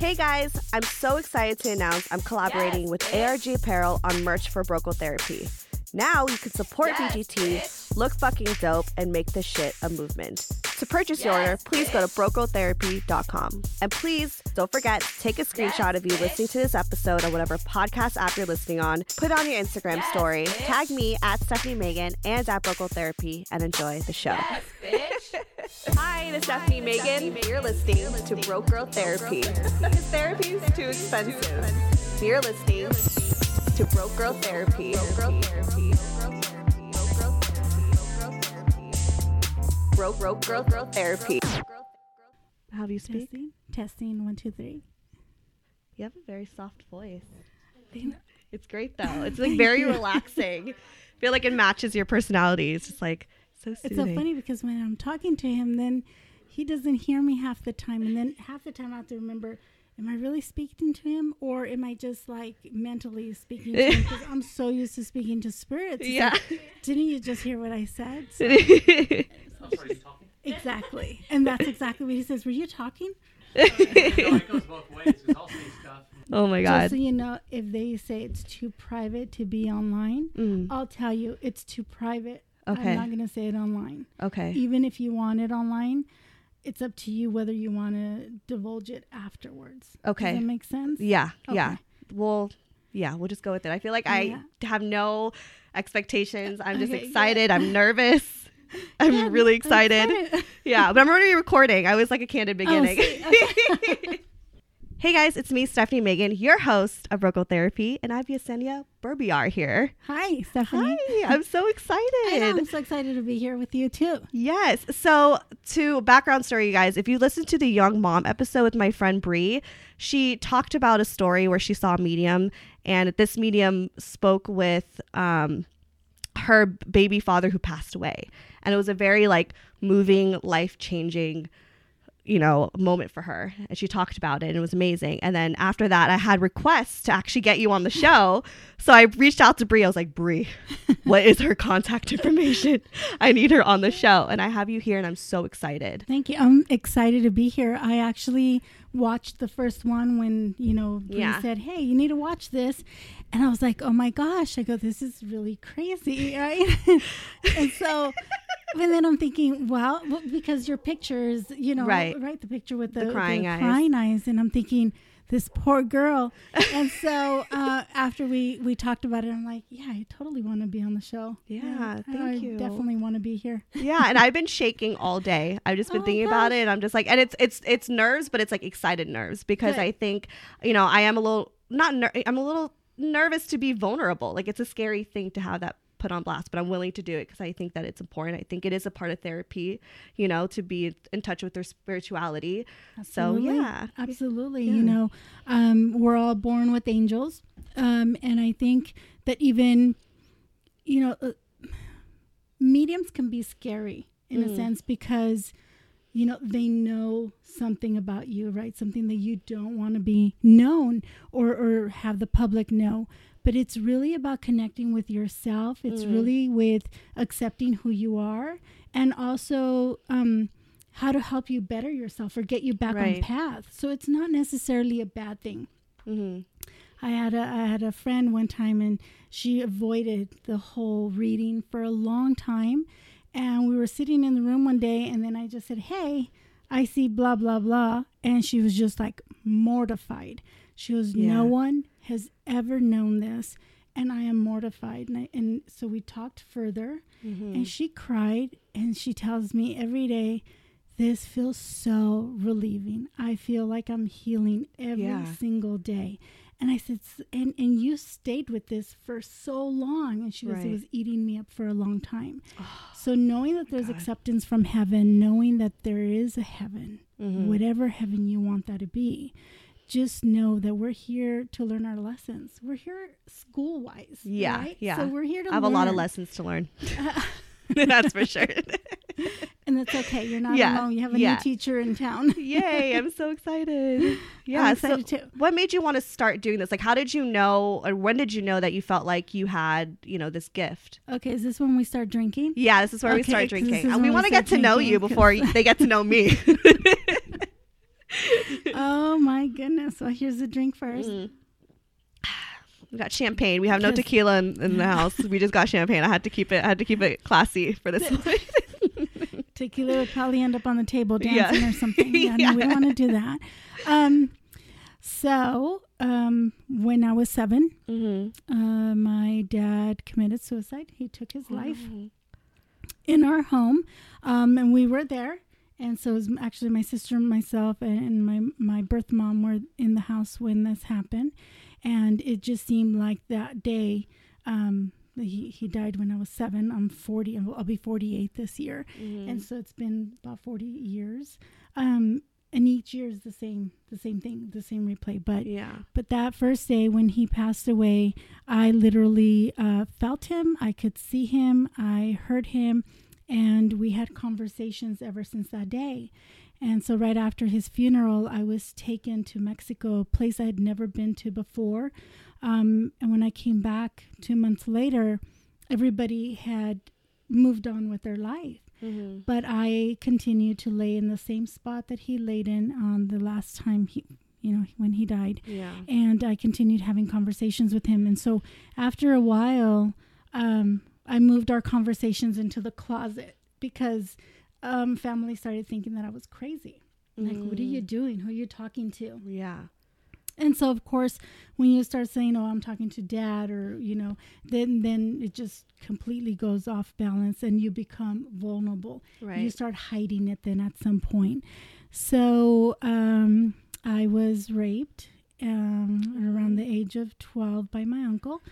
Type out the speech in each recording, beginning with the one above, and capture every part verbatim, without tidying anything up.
Hey guys, I'm so excited to announce I'm collaborating yes, with bitch. A R G Apparel on merch for Brocotherapy. Now you can support yes, B G T, bitch. Look fucking dope, and make this shit a movement. To purchase yes, your order, please bitch. go to brocotherapy dot com. And please don't forget to take a screenshot yes, of you bitch. listening to this episode on whatever podcast app you're listening on, put it on your Instagram yes, story, bitch. tag me at Stephanie Megan and at Brocotherapy, and enjoy the show. Yes, bitch. Hi, this is Stephanie Megan. You're listening to Broke Girl Therapy. Because therapy is too expensive. You're listening to Broke Girl Therapy. Broke, broke, girl, girl therapy. How do you speak? Testing, testing, one, two, three. You have a very soft voice. It's great though. It's like very relaxing. I feel like it matches your personality. It's just like. So it's so funny because when I'm talking to him, then he doesn't hear me half the time. And then half the time I have to remember, am I really speaking to him? Or am I just like mentally speaking to him? Because I'm so used to speaking to spirits. Yeah. Like, didn't you just hear what I said? So. I'm sorry, talking? Exactly. And that's exactly what he says. Were you talking? Uh, you know, it goes both ways. It's all same stuff. Oh my God. Just so you know, if they say it's too private to be online, mm. I'll tell you it's too private. Okay. I'm not going to say it online. Okay. Even if you want it online, it's up to you whether you want to divulge it afterwards. Okay. Does that make sense? Yeah. Okay. Yeah. Well, yeah, we'll just go with it. I feel like I yeah. have no expectations. I'm just okay, excited. Yeah. I'm nervous. I'm yeah, really excited. I'm excited. Yeah. But I'm already recording. I was like a candid beginning. Oh, okay. Hey guys, it's me, Stephanie Megan, your host of Brocotherapy, and I have Yesenia Burbiar here. Hi, Stephanie. Hi, I'm so excited. I know, I'm so excited to be here with you too. Yes. So, to background story, you guys, if you listen to the Young Mom episode with my friend Bree, she talked about a story where she saw a medium, and this medium spoke with um, her baby father who passed away, and it was a very like moving, life changing. you know, moment for her. And she talked about it and it was amazing. And then after that, I had requests to actually get you on the show. So I reached out to Bree. I was like, Bree, what is her contact information? I need her on the show. And I have you here and I'm so excited. Thank you. I'm excited to be here. I actually watched the first one when, you know, Bree yeah. said, hey, you need to watch this. And I was like, oh my gosh. I go, this is really crazy, right? And so... And then I'm thinking, well, well, because your pictures, you know, right, right the picture with the, the, crying, the eyes. crying eyes. And I'm thinking, this poor girl. And so uh, after we, we talked about it, I'm like, yeah, I totally want to be on the show. Yeah, yeah thank I you. I definitely want to be here. Yeah, and I've been shaking all day. I've just been oh, thinking gosh. about it. And I'm just like, and it's it's it's nerves, but it's like excited nerves because Good. I think, you know, I am a little, not, ner- I'm a little nervous to be vulnerable. Like it's a scary thing to have that put on blast, but I'm willing to do it because I think that it's important. I think it is a part of therapy, you know, to be in touch with their spirituality. Absolutely. So yeah, absolutely. Yeah. You know, um, we're all born with angels. Um, and I think that even, you know, uh, mediums can be scary in mm. a sense because, you know, they know something about you, right? Something that you don't want to be known or, or have the public know. But it's really about connecting with yourself. It's mm. really with accepting who you are and also um, how to help you better yourself or get you back right. on path. So it's not necessarily a bad thing. Mm-hmm. I had a I had a friend one time and she avoided the whole reading for a long time. And we were sitting in the room one day and then I just said, hey, I see blah, blah, blah. And she was just like mortified. She was yeah. no one has ever known this and I am mortified. And, I, and so we talked further mm-hmm. and she cried and she tells me every day, this feels so relieving. I feel like I'm healing every yeah. single day. And I said, and, and you stayed with this for so long. And she goes, right. it was eating me up for a long time. Oh, so knowing that there's God. acceptance from heaven, knowing that there is a heaven, mm-hmm. whatever heaven you want that to be, just know that we're here to learn our lessons. We're here school-wise. Yeah, right? yeah. So we're here to I have learn. a lot of lessons to learn. Uh, That's for sure. And it's okay. You're not yeah. alone. You have a yeah. new teacher in town. Yay. I'm so excited. Yeah. I'm excited so too. What made you want to start doing this? Like, how did you know, or when did you know that you felt like you had, you know, this gift? Okay. Is this when we start drinking? Yeah. This is where okay, we start drinking. And we want to get to know you before they get to know me. Oh my goodness. Well, here's the drink first. Mm. We got champagne. We have no tequila in, in the house. We just got champagne. I had to keep it. I had to keep it classy for this one. Tequila would probably end up on the table dancing yeah. or something. Yeah, yeah. No, we don't want to do that. Um, so um, when I was seven, mm-hmm. uh, my dad committed suicide. He took his life mm-hmm. in our home, um, and we were there. And so it was actually my sister, myself, and my my birth mom were in the house when this happened. And it just seemed like that day, um, he, he died when I was seven. I'm forty. I'll be forty-eight this year. Mm-hmm. And so it's been about forty years. Um, and each year is the same, the same thing, the same replay. But yeah. but that first day when he passed away, I literally uh, felt him. I could see him. I heard him. And we had conversations ever since that day. And so right after his funeral, I was taken to Mexico, a place I had never been to before. Um, and when I came back two months later, everybody had moved on with their life. Mm-hmm. But I continued to lay in the same spot that he laid in on the last time he, you know, when he died. Yeah. And I continued having conversations with him. And so after a while, um, I moved our conversations into the closet because... Um, family started thinking that I was crazy. Like, mm. what are you doing? Who are you talking to? Yeah. And so, of course, when you start saying, oh, I'm talking to dad or, you know, then then it just completely goes off balance and you become vulnerable. Right. You start hiding it then at some point. So um, I was raped um, mm. around the age of twelve by my uncle.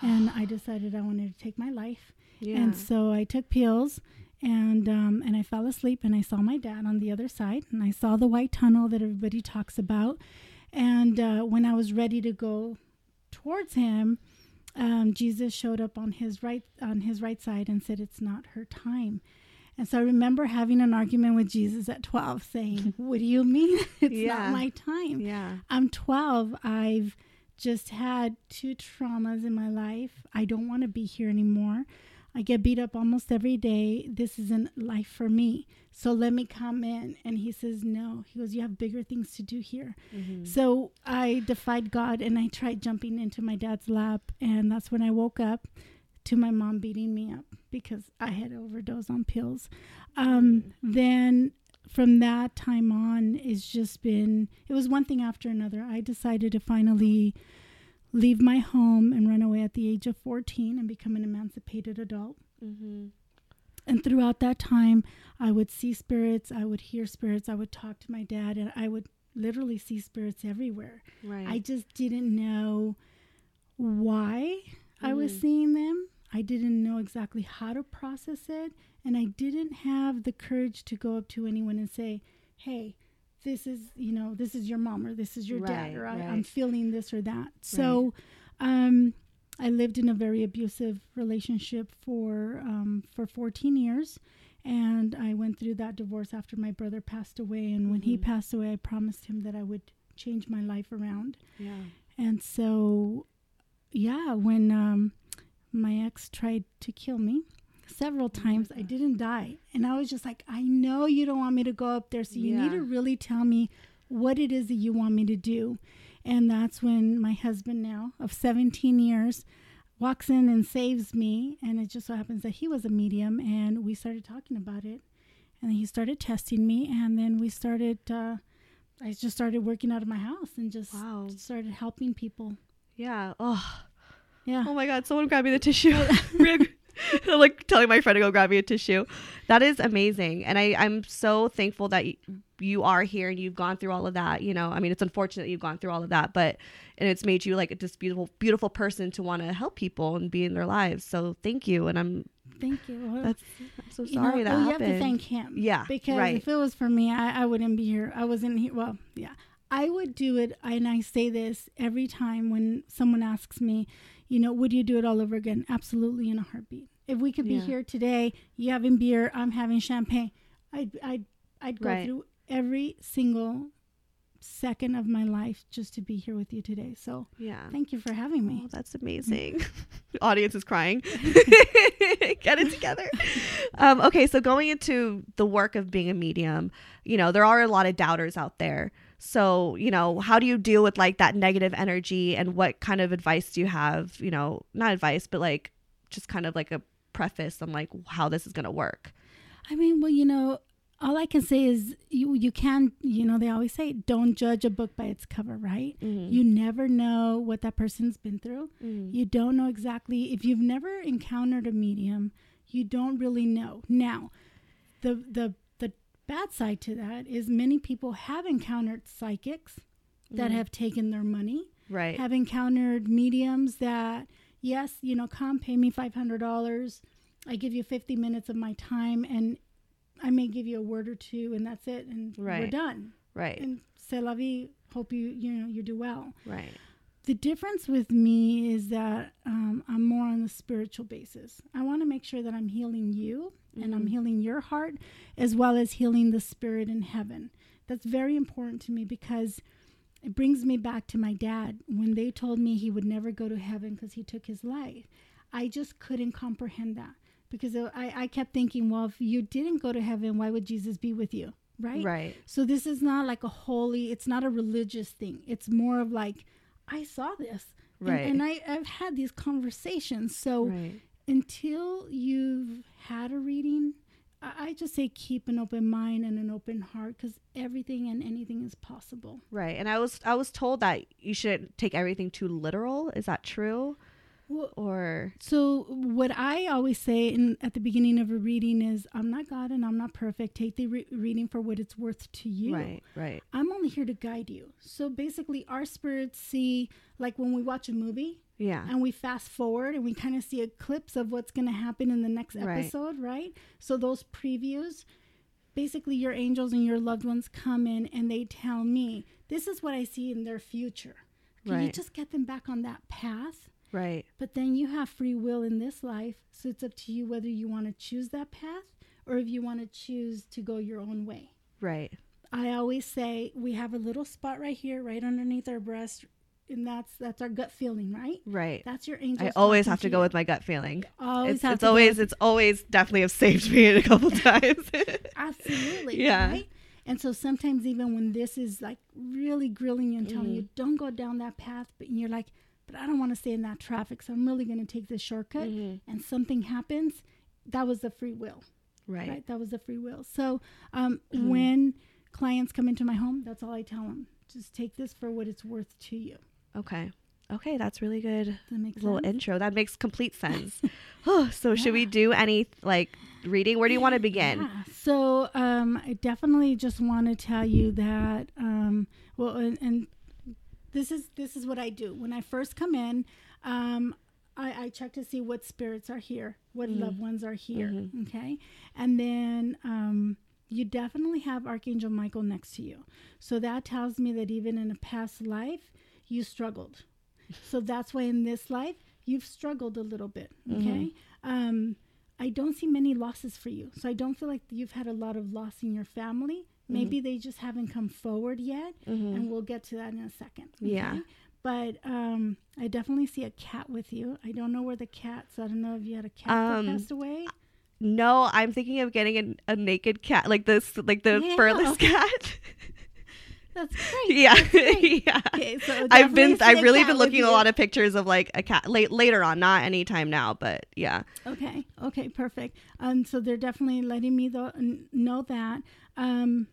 And I decided I wanted to take my life. Yeah. And so I took pills. And um, and I fell asleep and I saw my dad on the other side and I saw the white tunnel that everybody talks about. And uh, when I was ready to go towards him, um, Jesus showed up on his right on his right side and said, it's not her time. And so I remember having an argument with Jesus at twelve saying, what do you mean? It's yeah. not my time. Yeah. I'm twelve. I've just had two traumas in my life. I don't want to be here anymore. I get beat up almost every day. This isn't life for me. So let me come in. And he says, no. He goes, you have bigger things to do here. Mm-hmm. So I defied God and I tried jumping into my dad's lap. And that's when I woke up to my mom beating me up because I had overdosed on pills. Um, mm-hmm. Then from that time on, it's just been, it was one thing after another. I decided to finally leave my home and run away at the age of fourteen and become an emancipated adult. Mm-hmm. And throughout that time, I would see spirits, I would hear spirits, I would talk to my dad, and I would literally see spirits everywhere. Right. I just didn't know why mm. I was seeing them. I didn't know exactly how to process it, and I didn't have the courage to go up to anyone and say, hey, this is, you know, this is your mom or this is your right, dad or right. I'm feeling this or that. So right. um, I lived in a very abusive relationship for um, for fourteen years. And I went through that divorce after my brother passed away. And mm-hmm. when he passed away, I promised him that I would change my life around. Yeah. And so, yeah, when um, my ex tried to kill me several times, I didn't die. And I was just like, I know you don't want me to go up there, so you yeah. need to really tell me what it is that you want me to do. And that's when my husband now of seventeen years walks in and saves me. And it just so happens that he was a medium and we started talking about it. And then he started testing me. And then we started, uh, I just started working out of my house and just wow. started helping people. Yeah. Oh, yeah. Oh my God. Someone grab me the tissue. I'm like telling my friend to go grab me a tissue. That is amazing. And I, I'm so thankful that y- you are here and you've gone through all of that. You know, I mean, it's unfortunate that you've gone through all of that, but, and it's made you like this beautiful, beautiful person to want to help people and be in their lives. So thank you. And I'm, thank you. Well, that's, I'm so sorry you know, that well, happened. You have to thank him. Yeah. Because right. if it was for me, I, I wouldn't be here. I wasn't here. Well, yeah. I would do it, and I say this every time when someone asks me, you know, would you do it all over again? Absolutely, in a heartbeat. If we could yeah. be here today, you having beer, I'm having champagne, I'd, I'd, I'd go right. through every single second of my life just to be here with you today. So yeah, thank you for having me. Oh, that's amazing. The audience is crying. Get it together. Um, okay, so going into the work of being a medium, you know, there are a lot of doubters out there. So, you know, how do you deal with like that negative energy, and what kind of advice do you have, you know, not advice, but like just kind of like a preface on like how this is going to work? I mean, well, you know, all I can say is you, you can, you know, they always say, don't judge a book by its cover, right? Mm-hmm. You never know what that person's been through. Mm-hmm. You don't know exactly. If you've never encountered a medium, you don't really know. Now, the the the bad side to that is many people have encountered psychics that mm-hmm. have taken their money. Right. Have encountered mediums that, yes, you know, come pay me five hundred dollars. I give you fifty minutes of my time, and I may give you a word or two, and that's it, and right. we're done. Right. And c'est la vie. Hope you, you know, you do well. Right. The difference with me is that um, I'm more on the spiritual basis. I want to make sure that I'm healing you, mm-hmm. and I'm healing your heart, as well as healing the spirit in heaven. That's very important to me, because it brings me back to my dad, when they told me he would never go to heaven because he took his life. I just couldn't comprehend that. Because I, I kept thinking, well, if you didn't go to heaven, why would Jesus be with you? Right? Right. So this is not like a holy, it's not a religious thing. It's more of like, I saw this. Right. And, and I, I've had these conversations. So right. until you've had a reading, I, I just say keep an open mind and an open heart, because everything and anything is possible. Right. And I was I was told that you shouldn't take everything too literal. Is that true? Or so what I always say in at the beginning of a reading is, I'm not God and I'm not perfect. Take the re- reading for what it's worth to you. Right, right. I'm only here to guide you. So basically, our spirits see, like when we watch a movie, yeah, and we fast forward and we kind of see a clips of what's going to happen in the next episode, right. right? So those previews, basically your angels and your loved ones come in and they tell me, this is what I see in their future. Can right. you just get them back on that path? Right. But then you have free will in this life. So it's up to you whether you want to choose that path or if you want to choose to go your own way. Right. I always say we have a little spot right here, right underneath our breast. And that's that's our gut feeling, right? Right. That's your angel. I always have to go with my gut feeling. Always it's have it's to always go. It's always definitely have saved me a couple times. Absolutely. Yeah. Right? And so sometimes even when this is like really grilling you and telling mm. you, don't go down that path, but you're like, but I don't want to stay in that traffic, so I'm really going to take this shortcut, mm-hmm. and something happens. That was the free will. Right. right? That was the free will. So um, mm-hmm. when clients come into my home, that's all I tell them. Just take this for what it's worth to you. Okay. Okay, that's really good. That makes little sense? Intro. That makes complete sense. Oh, so yeah. Should we do any like reading? Where do you want to begin? Yeah. So um, I definitely just want to tell you that, um, well, and, and This is this is what I do. When I first come in, um, I, I check to see what spirits are here, what mm. loved ones are here, mm-hmm. okay? And then um, you definitely have Archangel Michael next to you. So that tells me that even in a past life, you struggled. So that's why in this life, you've struggled a little bit, okay? Mm-hmm. Um, I don't see many losses for you. So I don't feel like you've had a lot of loss in your family. Maybe mm-hmm. they just haven't come forward yet, mm-hmm. and we'll get to that in a second. Okay? Yeah. But um, I definitely see a cat with you. I don't know where the cat, so I don't know if you had a cat um, that passed away. No, I'm thinking of getting an, a naked cat, like this, like the yeah, furless okay. cat. That's great. Yeah. That's great. Yeah. Okay, so I've been, I've really been looking a lot of pictures of like a cat late, later on, not anytime now, but yeah. Okay. Okay. Perfect. Um, so they're definitely letting me th- know that. Um,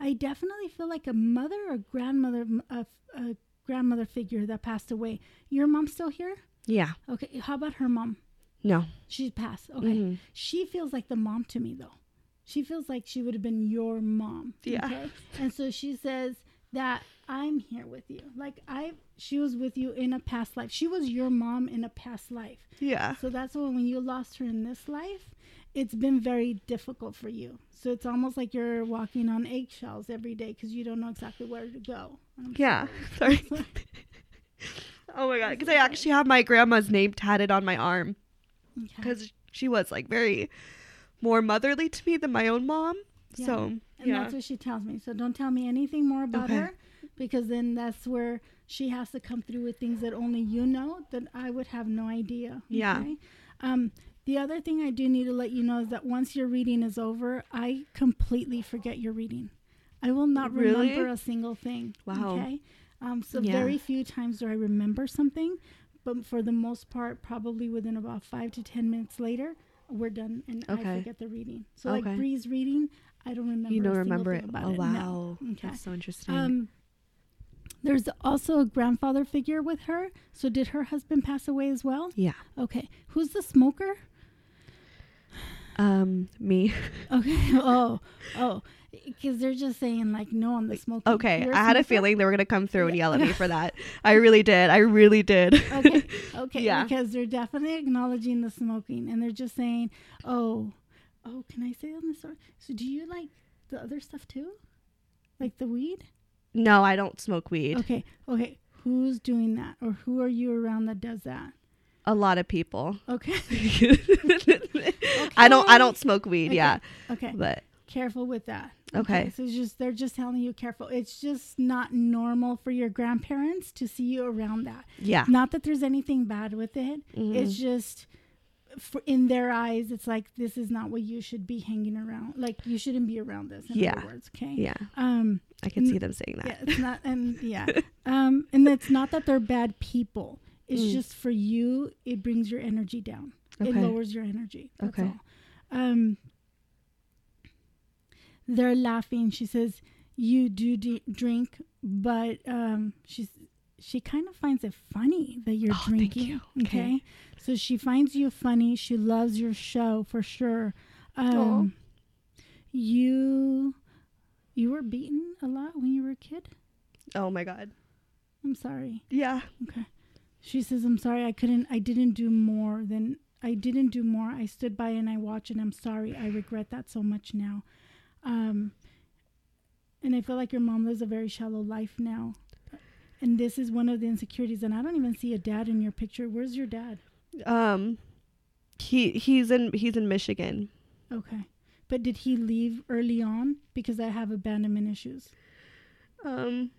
I definitely feel like a mother or grandmother, a, a grandmother figure that passed away. Your mom's still here? Yeah. Okay. How about her mom? No. She's passed. Okay. Mm-hmm. She feels like the mom to me, though. She feels like she would have been your mom. Yeah. Okay? And so she says that I'm here with you. Like I, she was with you in a past life. She was your mom in a past life. Yeah. So that's when, when you lost her in this life. it's been very difficult for you. So it's almost like you're walking on eggshells every day because you don't know exactly where to go. I'm yeah. Sorry. sorry. Oh, my God. Because I actually have my grandma's name tatted on my arm because okay. she was, like, very more motherly to me than my own mom. Yeah. So, and yeah. that's what she tells me. So don't tell me anything more about okay. her, because then that's where she has to come through with things that only you know that I would have no idea. Okay? Yeah. Um, the other thing I do need to let you know is that once your reading is over, I completely forget your reading. I will not really? remember a single thing. Wow. Okay. Um, so yeah. very few times do I remember something, but for the most part, probably within about five to ten minutes later, we're done and okay. I forget the reading. So okay. like Bree's reading, I don't remember. You don't remember it. About oh, it. Wow. No. Okay. That's so interesting. Um, There's also a grandfather figure with her. So did her husband pass away as well? Yeah. Okay. Who's the smoker? Um, me. Okay. Oh, oh. Because they're just saying, like, no, I'm the smoker. Okay. You're I had smoker? a feeling they were going to come through yeah. and yell at me for that. I really did. I really did. Okay. Okay. Yeah. Because they're definitely acknowledging the smoking. And they're just saying, oh, oh, can I say on the story? So do you like the other stuff too? Like the weed? No, I don't smoke weed. Okay. Okay. Who's doing that? Or who are you around that does that? A lot of people. Okay. okay. I don't I don't smoke weed, okay. yeah. Okay. But careful with that. Okay. okay. So it's just they're just telling you careful. It's just not normal for your grandparents to see you around that. Yeah. Not that there's anything bad with it. Mm-hmm. It's just for in their eyes, it's like this is not what you should be hanging around. Like you shouldn't be around this. In yeah. other words, okay. Yeah. Um, I can n- see them saying that. Yeah, it's not, and yeah, um, and it's not that they're bad people. It's mm. just for you, it brings your energy down. Okay. It lowers your energy. That's okay. all. Um, they're laughing. She says, "You do d- drink, but um, she's." She kind of finds it funny that you're oh, drinking. You. Okay? okay. So she finds you funny. She loves your show for sure. Um, you you were beaten a lot when you were a kid? Oh, my God. I'm sorry. Yeah. Okay. She says, I'm sorry. I couldn't. I didn't do more than I didn't do more. I stood by and I watched and I'm sorry. I regret that so much now. Um, and I feel like your mom lives a very shallow life now. And this is one of the insecurities. And I don't even see a dad in your picture. Where's your dad? Um, he he's in he's in Michigan. Okay. But did he leave early on? Because I have abandonment issues. Um,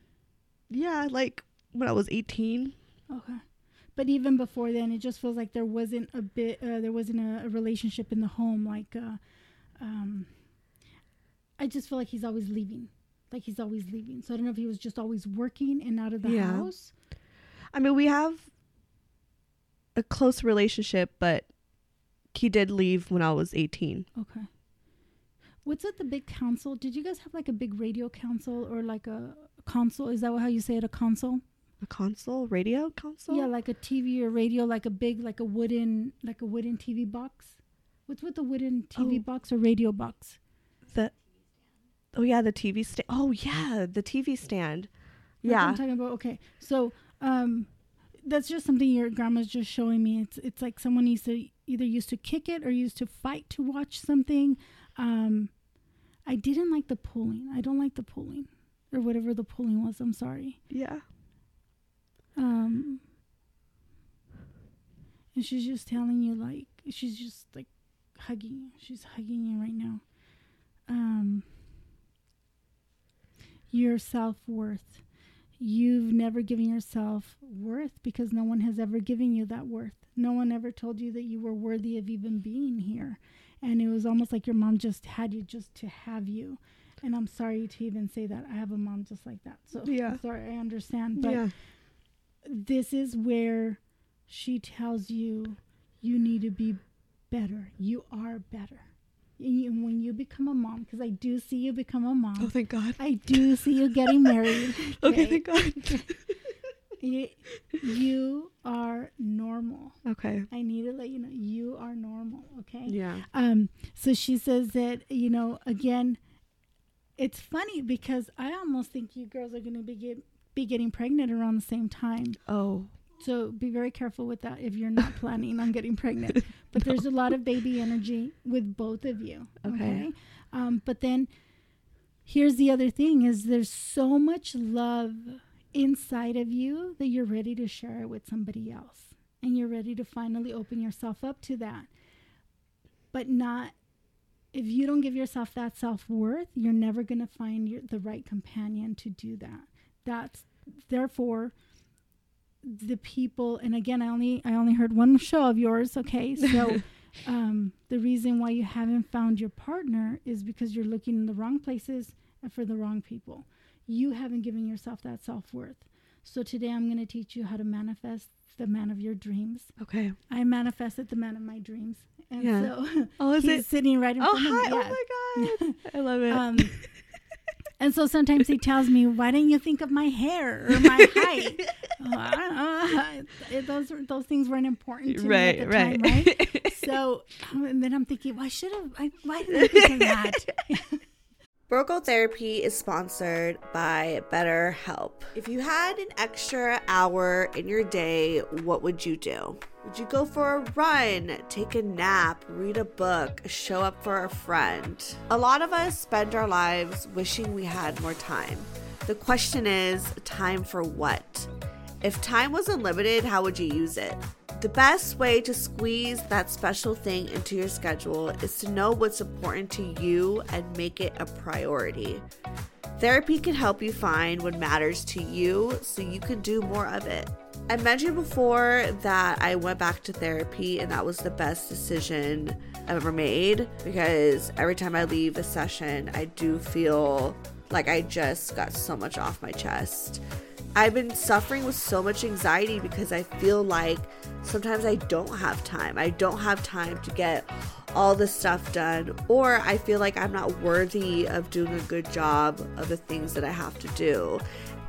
yeah, like when I was eighteen. Okay. But even before then, it just feels like there wasn't a bit, uh, there wasn't a, a relationship in the home. Like, uh, um, I just feel like he's always leaving. Like he's always leaving. So I don't know if he was just always working and out of the yeah. house. I mean, we have a close relationship, but he did leave when I was eighteen. Okay. What's at the big council? Did you guys have like a big radio council or like a console? Is that how you say it? A console? A console? Radio console? Yeah, like a T V or radio, like a big, like a wooden, like a wooden T V box. What's with the wooden T V oh. box or radio box? The Oh, yeah, the T V stand. Oh, yeah, the T V stand. That's yeah. I'm talking about. Okay. So um, that's just something your grandma's just showing me. It's it's like someone used to either used to kick it or used to fight to watch something. Um, I didn't like the pulling. I don't like the pulling or whatever the pulling was. I'm sorry. Yeah. Um, and she's just telling you, like, she's just, like, hugging you. She's hugging you right now. Um... Your self-worth. You've never given yourself worth because no one has ever given you that worth. No one ever told you that you were worthy of even being here. And it was almost like your mom just had you just to have you. And I'm sorry to even say that. I have a mom just like that. So yeah. I'm sorry, I understand. But yeah. this is where she tells you, you need to be better. You are better. And when you become a mom, because I do see you become a mom. Oh, thank God. I do see you getting married. Okay, okay, thank God. you, you are normal. Okay. I need to let you know you are normal, okay? Yeah. Um. So she says that, you know, again, it's funny because I almost think you girls are going to be, get, be getting pregnant around the same time. Oh. So be very careful with that if you're not planning on getting pregnant. But no. There's a lot of baby energy with both of you. Okay. okay? Um, but then here's the other thing is there's so much love inside of you that you're ready to share it with somebody else. And you're ready to finally open yourself up to that. But not, if you don't give yourself that self-worth, you're never going to find your, the right companion to do that. That's, therefore... the people, and again, I only I only heard one show of yours. Okay, so um, the reason why you haven't found your partner is because you're looking in the wrong places and for the wrong people. You haven't given yourself that self-worth. So today I'm going to teach you how to manifest the man of your dreams. Okay, I manifested the man of my dreams, and yeah. so oh, is he's it? sitting right in oh, front hi. of me. Oh yeah. my god, I love it. Um, And so sometimes he tells me, why didn't you think of my hair or my height? oh, I don't know. Those, those things weren't important to right, me at the right. time, right? So um, and then I'm thinking, why should I? Why didn't I think of that? Broke Girl Therapy is sponsored by BetterHelp. If you had an extra hour in your day, what would you do? Would you go for a run, take a nap, read a book, show up for a friend? A lot of us spend our lives wishing we had more time. The question is, time for what? If time was unlimited, how would you use it? The best way to squeeze that special thing into your schedule is to know what's important to you and make it a priority. Therapy can help you find what matters to you so you can do more of it. I mentioned before that I went back to therapy and that was the best decision I've ever made because every time I leave a session, I do feel like I just got so much off my chest. I've been suffering with so much anxiety because I feel like sometimes I don't have time. I don't have time to get all this stuff done, or I feel like I'm not worthy of doing a good job of the things that I have to do.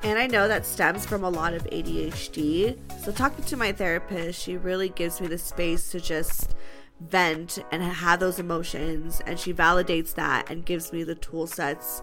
And I know that stems from a lot of A D H D. So talking to my therapist, she really gives me the space to just vent and have those emotions, and she validates that and gives me the tool sets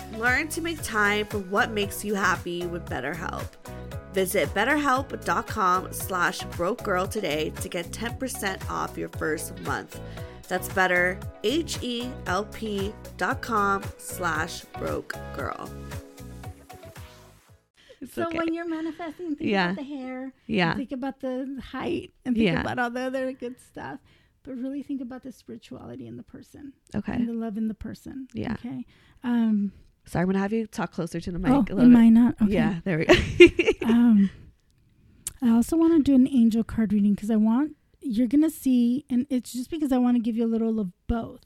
Learn to make time for what makes you happy with BetterHelp. Visit BetterHelp.com slash BrokeGirl today to get ten percent off your first month. That's better, H-E-L-P dot com slash BrokeGirl. It's so okay. When you're manifesting, think yeah. about the hair, yeah. think about the height, and think yeah. about all the other good stuff. But really think about the spirituality in the person. Okay. And the love in the person. Yeah. Okay. Um, Sorry, I'm going to have you talk closer to the mic. Oh, am I not? Okay. Yeah, there we go. um, I also want to do an angel card reading because I want, you're going to see, and it's just because I want to give you a little of both.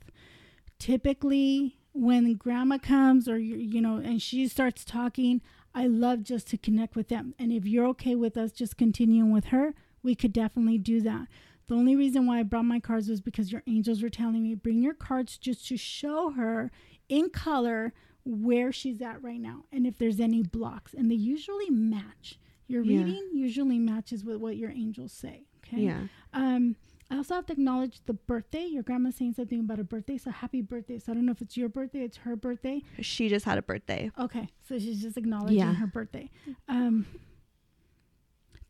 Typically, when grandma comes or, you, you know, and she starts talking, I love just to connect with them. And if you're okay with us just continuing with her, we could definitely do that. The only reason why I brought my cards was because your angels were telling me, bring your cards just to show her in color where she's at right now and if there's any blocks, and they usually match. Your yeah. reading usually matches with what your angels say. Okay. Yeah. Um, I also have to acknowledge the birthday. Your grandma's saying something about a birthday, so happy birthday. So I don't know if it's your birthday, it's her birthday. She just had a birthday. Okay, so she's just acknowledging yeah. her birthday. Um,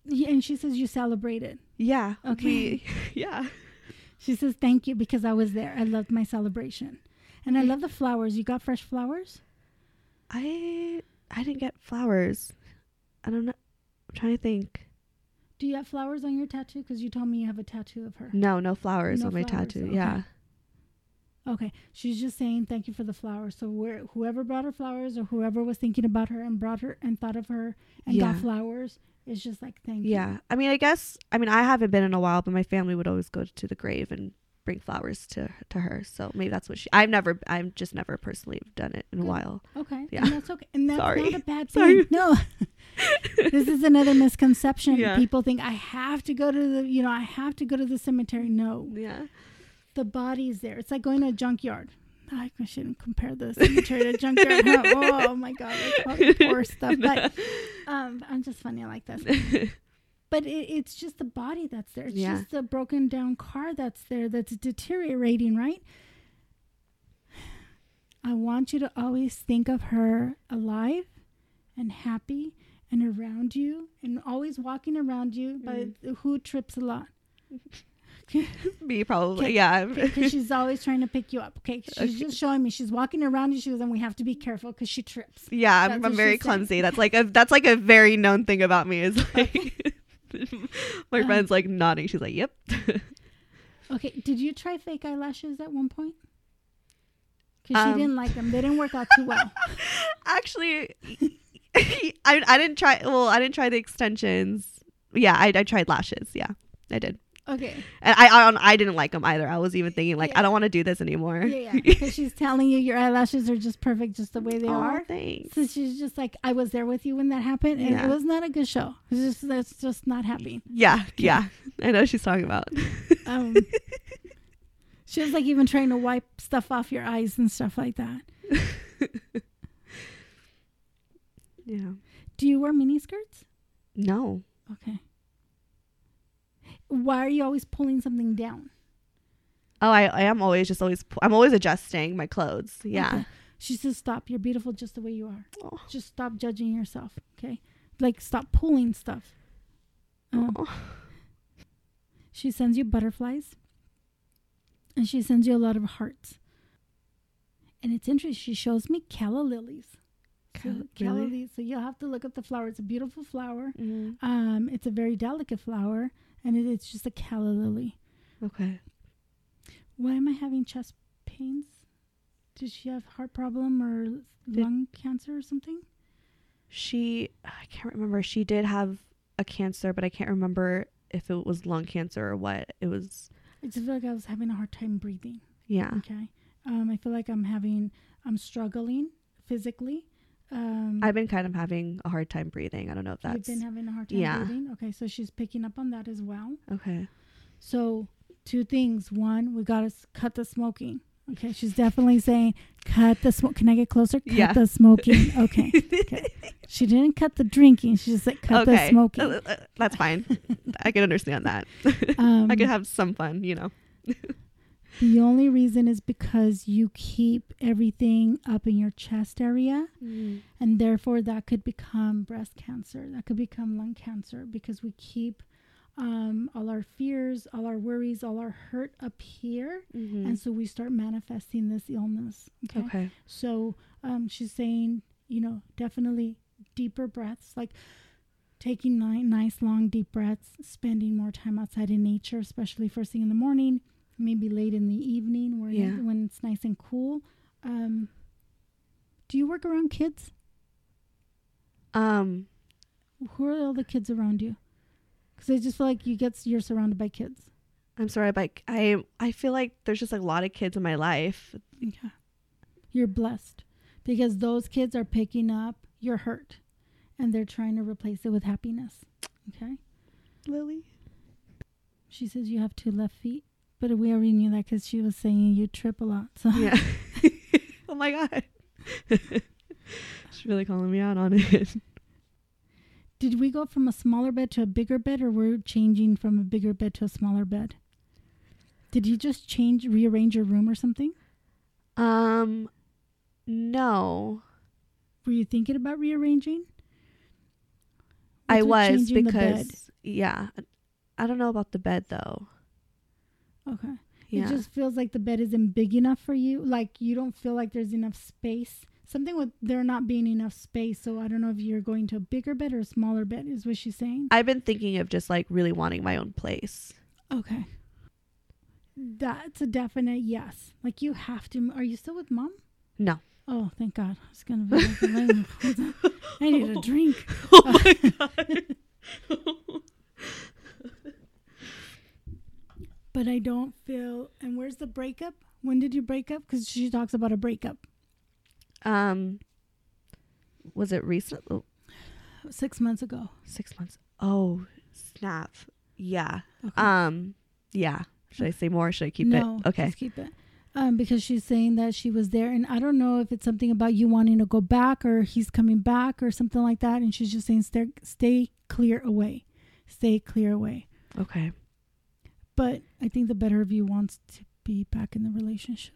yeah, and she says you celebrated. Yeah. Okay. We, yeah. She says thank you because I was there. I loved my celebration. And I love the flowers. You got fresh flowers? I I didn't get flowers. I don't know. I'm trying to think. Do you have flowers on your tattoo? Because you told me you have a tattoo of her. No, no flowers no on flowers. my tattoo. Okay. Yeah. Okay. She's just saying thank you for the flowers. So where, whoever brought her flowers or whoever was thinking about her and brought her and thought of her and yeah. got flowers is just like thank yeah. you. Yeah. I mean, I guess, I mean, I haven't been in a while, but my family would always go to the grave and bring flowers to to her, so maybe that's what she. I've never, I've just never personally done it in Good. a while. Okay, yeah, and that's okay, and that's Sorry. not a bad thing. Sorry. No, this is another misconception. Yeah. People think I have to go to the, you know, I have to go to the cemetery. No, yeah, the body's there. It's like going to a junkyard. I shouldn't compare the cemetery to a junkyard. Huh? Oh my God, that's probably poor stuff. But um, I'm just funny. I like this. But it, it's just the body that's there. It's yeah. just the broken down car that's there that's deteriorating, right? I want you to always think of her alive and happy and around you and always walking around you. Mm. But who trips a lot? Me, probably. Yeah, because she's always trying to pick you up. Okay, she's okay. just showing me she's walking around and she goes, and we have to be careful because she trips. Yeah, that's I'm, I'm very clumsy. Saying. That's like a that's like a very known thing about me. Is like my um, friend's like nodding. She's like, "Yep." Okay, did you try fake eyelashes at one point? Because um, she didn't like them. They didn't work out too well. Actually, I I didn't try. Well, I didn't try the extensions. Yeah, I I tried lashes. Yeah, I did. Okay. And I, I I didn't like them either. I was even thinking like, yeah. I don't want to do this anymore. Yeah, yeah. Because she's telling you your eyelashes are just perfect just the way they oh, are. Thanks. So she's just like, I was there with you when that happened. And yeah. it was not a good show. It's just, that's just not happening. Yeah. Yeah. I know what she's talking about. Um, she was like even trying to wipe stuff off your eyes and stuff like that. Yeah. Do you wear mini skirts? No. Okay. Why are you always pulling something down? Oh, I, I am always just always, I'm always adjusting my clothes. Yeah. Okay. She says, stop. You're beautiful just the way you are. Oh. Just stop judging yourself. Okay. Like stop pulling stuff. Um, oh. She sends you butterflies. And she sends you a lot of hearts. And it's interesting. She shows me calla lilies. So, really? So you'll have to look up the flower. It's a beautiful flower. Mm-hmm. Um, it's a very delicate flower, and it, it's just a calla lily. Okay. Why am I having chest pains? Did she have heart problem or did lung cancer or something? She, I can't remember. She did have a cancer, but I can't remember if it was lung cancer or what it was. I just feel like I was having a hard time breathing. Yeah. Okay. Um, I feel like I'm having, I'm struggling physically. Um, I've been kind of having a hard time breathing. I don't know if that's... You've been having a hard time yeah. breathing? Okay, so she's picking up on that as well. Okay. So, two things. One, we got to s- cut the smoking. Okay, she's definitely saying, cut the smoke. Can I get closer? Cut yeah. the smoking. Okay. Okay. She didn't cut the drinking. She just like, cut okay. the smoking. Uh, uh, that's fine. I can understand that. Um, I could have some fun, you know. The only reason is because you keep everything up in your chest area, mm. and therefore that could become breast cancer. That could become lung cancer because we keep um, all our fears, all our worries, all our hurt up here. Mm-hmm. And so we start manifesting this illness. Okay. okay. So um, she's saying, you know, definitely deeper breaths, like taking ni- nice, long, deep breaths, spending more time outside in nature, especially first thing in the morning. Maybe late in the evening where yeah. when it's nice and cool. Um, do you work around kids? Um, Who are all the kids around you? Because I just feel like you get, you're surrounded by kids. I'm sorry, but I, I feel like there's just a lot of kids in my life. Yeah. You're blessed because those kids are picking up your hurt and they're trying to replace it with happiness. Okay. Lily. She says you have two left feet. But we already knew that because she was saying you trip a lot. So yeah. Oh, my God. She's really calling me out on it. Did we go from a smaller bed to a bigger bed, or we're changing from a bigger bed to a smaller bed? Did you just change, rearrange your room or something? Um, no. Were you thinking about rearranging? Or I was because, yeah. I don't know about the bed, though. Okay. Yeah. It just feels like the bed isn't big enough for you. Like you don't feel like there's enough space. Something with there not being enough space. So I don't know if you're going to a bigger bed or a smaller bed is what she's saying. I've been thinking of just like really wanting my own place. Okay. That's a definite yes. Like you have to. Are you still with mom? No. Oh, thank God. I was going to be I need a drink. Oh, my God. But I don't feel... And where's the breakup? When did you break up? Because she talks about a breakup. Um, was it recent? Oh. Six months ago. Six months. Oh, snap. Yeah. Okay. Um, yeah. Should I say more? Should I keep no, it? Okay. Just keep it. Um, because she's saying that she was there, and I don't know if it's something about you wanting to go back or he's coming back or something like that. And she's just saying, stay, stay clear away, stay clear away. Okay. But I think the better of you wants to be back in the relationship.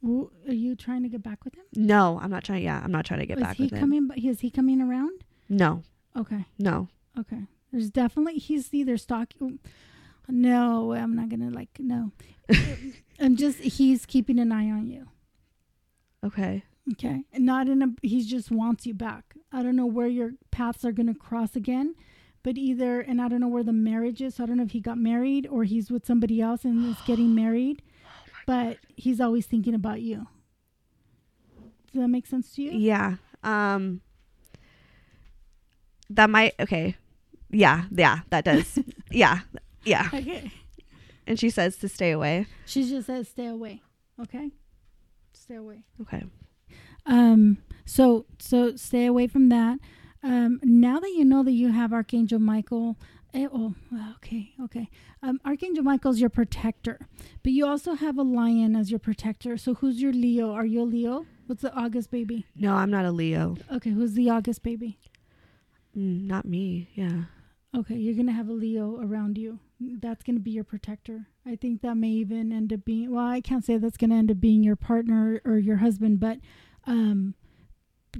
Well, are you trying to get back with him? No, I'm not trying. Yeah, I'm not trying to get is back he with coming, him. Is he coming around? No. Okay. No. Okay. There's definitely, he's either stalking. No, I'm not going to like, no. I'm just, he's keeping an eye on you. Okay. Okay. Not in a, he just wants you back. I don't know where your paths are going to cross again, but either, and I don't know where the marriage is. So I don't know if he got married or he's with somebody else and is getting married, oh but God. He's always thinking about you. Does that make sense to you? Yeah. Um, that might, okay. Yeah. Yeah, that does. Yeah. Yeah. Okay. And she says to stay away. She just says stay away. Okay. Stay away. Okay. Um. So so stay away from that. Um. Now that you know that you have Archangel Michael. It, oh. Okay. Okay. Um. Archangel Michael's your protector, but you also have a lion as your protector. So who's your Leo? Are you a Leo? What's the August baby? No, I'm not a Leo. Okay. Who's the August baby? Mm, not me. Yeah. Okay. You're gonna have a Leo around you. That's going to be your protector. I think that may even end up being, well, I can't say that's going to end up being your partner or your husband, but um,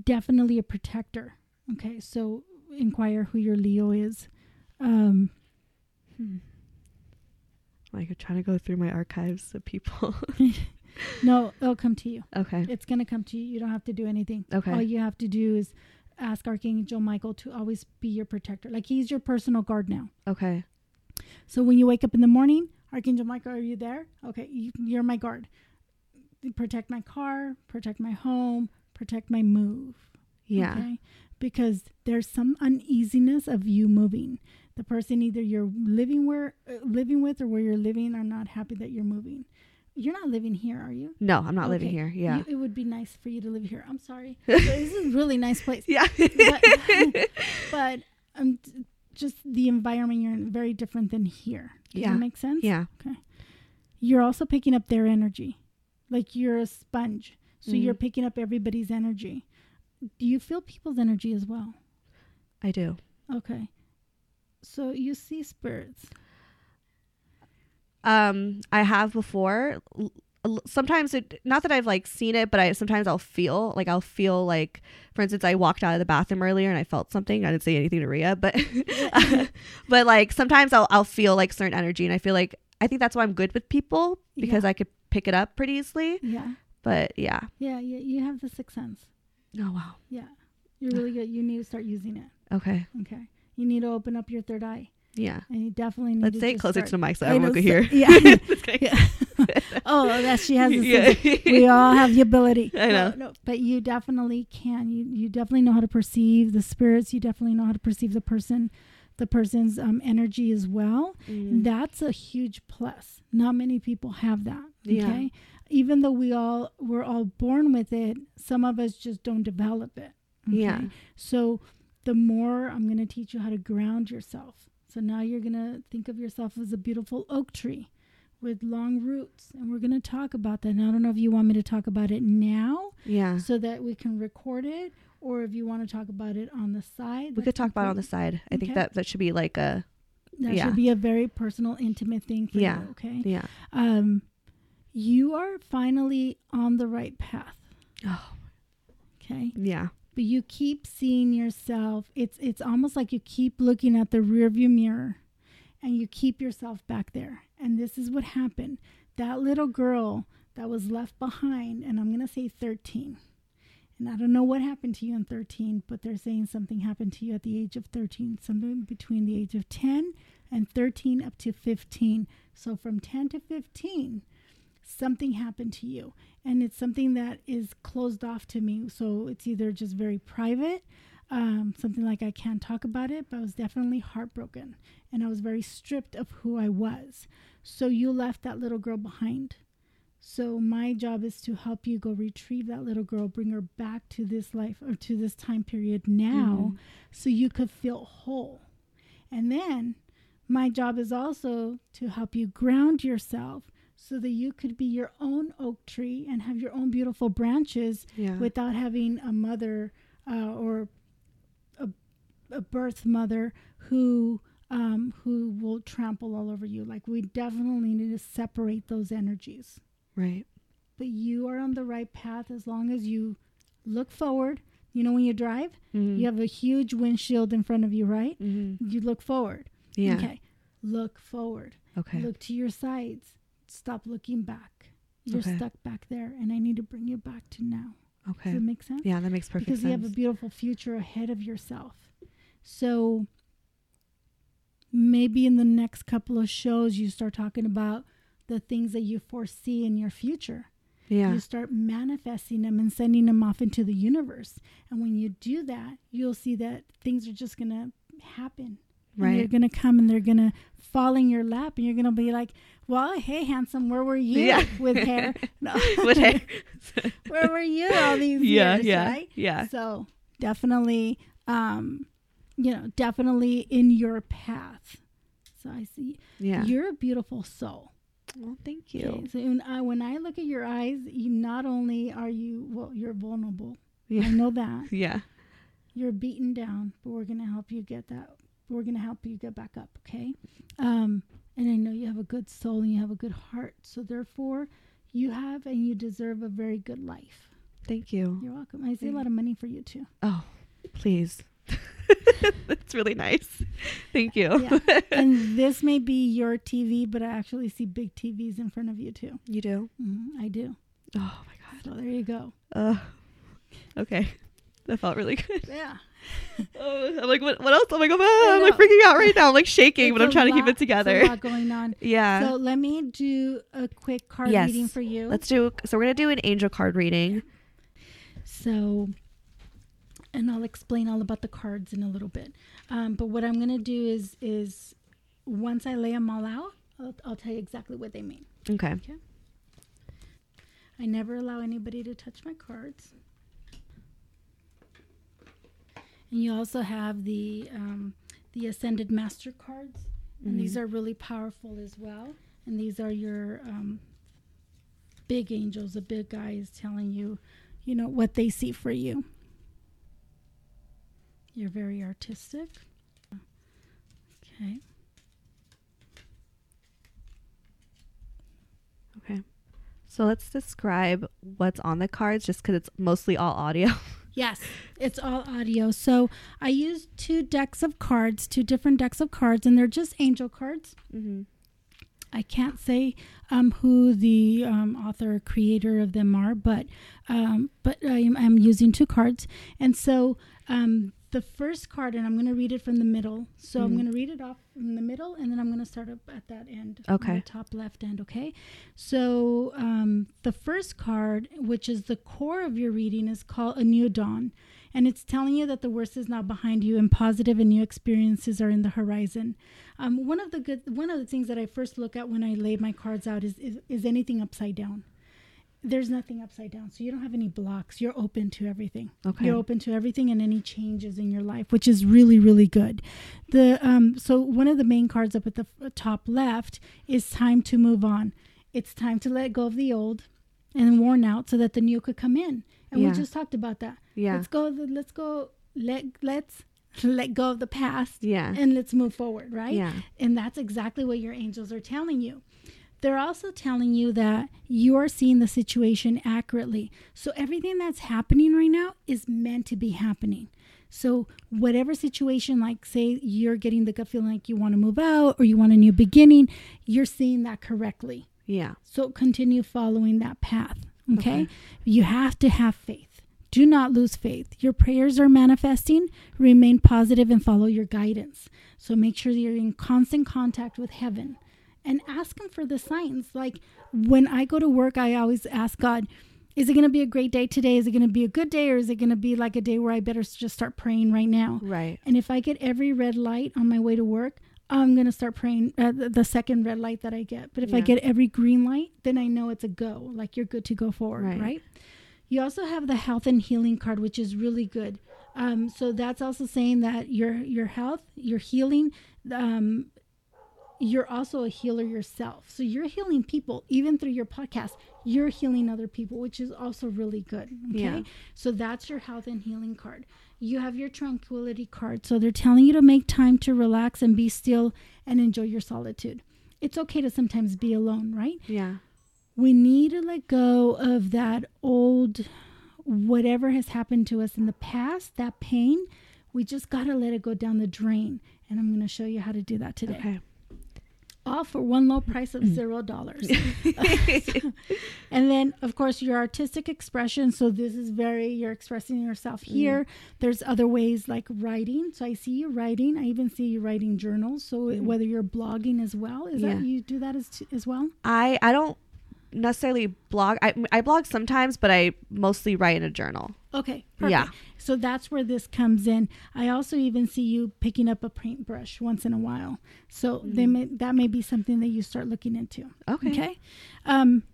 definitely a protector. Okay. So inquire who your Leo is. Um, hmm. Like I'm trying to go through my archives of people. No, it'll come to you. Okay. It's going to come to you. You don't have to do anything. Okay. All you have to do is ask Archangel Michael to always be your protector. Like he's your personal guard now. Okay. So when you wake up in the morning, Archangel Michael, are you there? Okay, you, you're my guard. Protect my car, protect my home, protect my move. Yeah. Okay? Because there's some uneasiness of you moving. The person either you're living where uh, living with or where you're living are not happy that you're moving. You're not living here, are you? No, I'm not okay. living here. Yeah. You, it would be nice for you to live here. I'm sorry. This is a really nice place. Yeah. But, but I'm... T- just the environment you're in very different than here. Does yeah. that make sense? Yeah. Okay. You're also picking up their energy. Like you're a sponge. So mm. you're picking up everybody's energy. Do you feel people's energy as well? I do. Okay. So you see spirits. Um, I have before. Sometimes it, not that I've like seen it, but I sometimes I'll feel like I'll feel like, for instance, I walked out of the bathroom earlier and I felt something. I didn't say anything to Rhea, but but like sometimes I'll I'll feel like certain energy, and I feel like I think that's why I'm good with people because yeah. I could pick it up pretty easily. Yeah. But yeah. Yeah, yeah. You have the sixth sense. Oh wow. Yeah, you're really good. You need to start using it. Okay. Okay. You need to open up your third eye. Yeah. And you definitely need Let's to say it closer start. To the mic so I everyone can hear. Yeah. yeah. Oh, that she has this. Yeah. We all have the ability. I know. No, no, but you definitely can. You you definitely know how to perceive the spirits. You definitely know how to perceive the person, the person's um, energy as well. Mm. That's a huge plus. Not many people have that. Okay. Yeah. Even though we all we're all born with it, some of us just don't develop it. Okay? Yeah. So the more I'm gonna teach you how to ground yourself. So now you're going to think of yourself as a beautiful oak tree with long roots. And we're going to talk about that. And I don't know if you want me to talk about it now. Yeah. So that we can record it. Or if you want to talk about it on the side. We could talk about it on the side. I okay. think that, that should be like a... That yeah. should be a very personal, intimate thing for yeah. you. Okay. Yeah. Um, you are finally on the right path. Oh. Okay. Yeah. But you keep seeing yourself. It's it's almost like you keep looking at the rearview mirror and you keep yourself back there. And this is what happened. That little girl that was left behind, and I'm going to say thirteen. And I don't know what happened to you in thirteen, but they're saying something happened to you at the age of thirteen, something between the age of ten and thirteen up to fifteen. So from ten to fifteen, something happened to you. And it's something that is closed off to me. So it's either just very private, um, something like I can't talk about it, but I was definitely heartbroken. And I was very stripped of who I was. So you left that little girl behind. So my job is to help you go retrieve that little girl, bring her back to this life or to this time period now mm-hmm. so you could feel whole. And then my job is also to help you ground yourself so that you could be your own oak tree and have your own beautiful branches yeah. without having a mother uh, or a, a birth mother who um, who will trample all over you. Like, we definitely need to separate those energies. Right. But you are on the right path as long as you look forward. You know, when you drive, mm-hmm. you have a huge windshield in front of you, right? Mm-hmm. You look forward. Yeah. Okay. Look forward. Okay. Look to your sides. Stop looking back. You're okay. stuck back there, and I need to bring you back to now. Okay. Does that make sense? Yeah, that makes perfect because sense. Because you have a beautiful future ahead of yourself. So maybe in the next couple of shows, you start talking about the things that you foresee in your future. Yeah. You start manifesting them and sending them off into the universe. And when you do that, you'll see that things are just going to happen. Right. They're going to come and they're going to fall in your lap. And you're going to be like, well, hey, handsome, where were you yeah. with hair? No. with hair. Where were you all these yeah, years, yeah, right? Yeah. So definitely, um, you know, definitely in your path. So I see. Yeah. You're a beautiful soul. Well, thank you. Okay, so when I, when I look at your eyes, you not only are you, well, you're vulnerable. Yeah. I know that. Yeah. You're beaten down, but we're going to help you get that. We're going to help you get back up, okay? Um, and I know you have a good soul and you have a good heart. So, therefore, you have and you deserve a very good life. Thank you. You're welcome. I see a lot of money for you, too. Oh, please. That's really nice. Thank you. Yeah. And this may be your T V, but I actually see big T Vs in front of you, too. You do? Mm-hmm, I do. Oh, my God. So, there you go. Uh, okay. That felt really good. Yeah. Oh, I'm like, what, what else? Oh my God, I'm like freaking out right now. I'm like shaking, it's but I'm trying lot, to keep it together. There's a lot going on. Yeah. So let me do a quick card yes. reading for you. Let's do, so we're going to do an angel card reading. So, and I'll explain all about the cards in a little bit. Um, but what I'm going to do is, is once I lay them all out, I'll, I'll tell you exactly what they mean. Okay. Okay. I never allow anybody to touch my cards. And you also have the um, the Ascended Master cards. And mm-hmm. these are really powerful as well. And these are your um, big angels, the big guys telling you, you know, what they see for you. You're very artistic. Okay. Okay. So let's describe what's on the cards just because it's mostly all audio. Yes, it's all audio. So I used two decks of cards, two different decks of cards, and they're just angel cards. Mm-hmm. I can't say um, who the um, author or creator of them are, but um, but I, I'm using two cards. And so um, the first card, and I'm going to read it from the middle. So mm-hmm. I'm going to read it off from the middle, and then I'm going to start up at that end. Okay. The top left end, okay? So um, the first card, which is the core of your reading, is called A New Dawn. And it's telling you that the worst is now behind you and positive and new experiences are in the horizon. Um, one of the good, one of the things that I first look at when I lay my cards out is, is, is anything upside down. There's nothing upside down. So you don't have any blocks. You're open to everything. Okay. You're open to everything and any changes in your life, which is really, really good. The um, so one of the main cards up at the f- top left is time to move on. It's time to let go of the old and worn out so that the new could come in. And yeah. we just talked about that. Yeah. Let's go. Let's go. Let, let's let go of the past. Yeah. And let's move forward. Right. Yeah. And that's exactly what your angels are telling you. They're also telling you that you are seeing the situation accurately. So everything that's happening right now is meant to be happening. So whatever situation, like say you're getting the gut feeling like you want to move out or you want a new beginning, you're seeing that correctly. Yeah. So continue following that path. Okay? Okay. You have to have faith. Do not lose faith. Your prayers are manifesting. Remain positive and follow your guidance. So make sure that you're in constant contact with heaven and ask him for the signs. Like when I go to work, I always ask God, is it going to be a great day today? Is it going to be a good day? Or is it going to be like a day where I better just start praying right now? Right. And if I get every red light on my way to work, I'm going to start praying uh, the, the second red light that I get. But if yeah. I get every green light, then I know it's a go. Like you're good to go forward, right? right? You also have the health and healing card, which is really good. Um, so that's also saying that your your health, your healing, um, you're also a healer yourself. So you're healing people, even through your podcast. You're healing other people, which is also really good. Okay, yeah. So that's your health and healing card. You have your tranquility card. So they're telling you to make time to relax and be still and enjoy your solitude. It's okay to sometimes be alone, right? Yeah. We need to let go of that old, whatever has happened to us in the past, that pain. We just got to let it go down the drain. And I'm going to show you how to do that today. Okay. All for one low price of zero dollars. And then, of course, your artistic expression. So this is very, you're expressing yourself here. Mm. There's other ways like writing. So I see you writing. I even see you writing journals. So mm. whether you're blogging as well, is yeah. that you do that as as well? I, I don't necessarily blog. I, I blog sometimes, but I mostly write in a journal. Okay, perfect. Yeah. So that's where this comes in. I also even see you picking up a paintbrush once in a while. So mm. they may, that may be something that you start looking into. Okay. Okay. Um,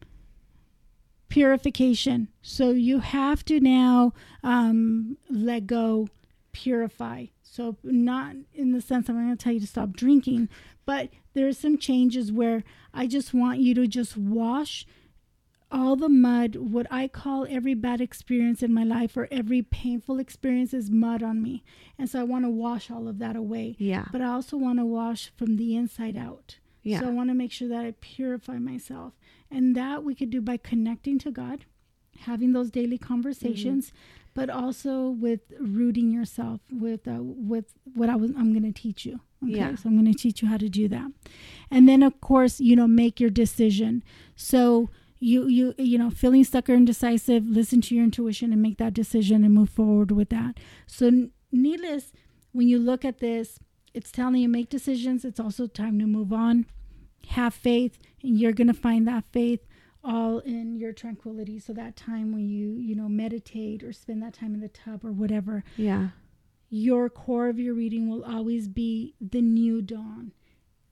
purification. So you have to now um, let go, purify. So not in the sense I'm going to tell you to stop drinking, but there are some changes where I just want you to just wash all the mud, what I call every bad experience in my life or every painful experience is mud on me. And so I want to wash all of that away. Yeah. But I also want to wash from the inside out. Yeah. So I want to make sure that I purify myself. And that we could do by connecting to God, having those daily conversations, mm-hmm. but also with rooting yourself with uh, with what I was, I'm going to teach you. Okay, yeah. So I'm going to teach you how to do that. And then, of course, you know, make your decision. So... You, you, you know, feeling stuck or indecisive, listen to your intuition and make that decision and move forward with that. So needless, when you look at this, it's telling you make decisions. It's also time to move on. Have faith, and you're going to find that faith all in your tranquility. So that time when you, you know, meditate or spend that time in the tub or whatever. Yeah. Your core of your reading will always be the new dawn.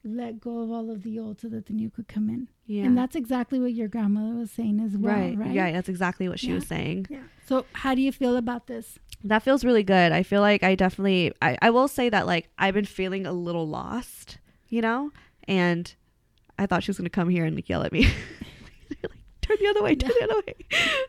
Let go of all of the old so that the new could come in. Yeah. And that's exactly what your grandmother was saying as well, right? Right, yeah, that's exactly what she yeah. was saying. Yeah. So how do you feel about this? That feels really good. I feel like I definitely, I, I will say that, like, I've been feeling a little lost, you know? And I thought she was going to come here and, like, yell at me. Like, turn the other way, turn the other way.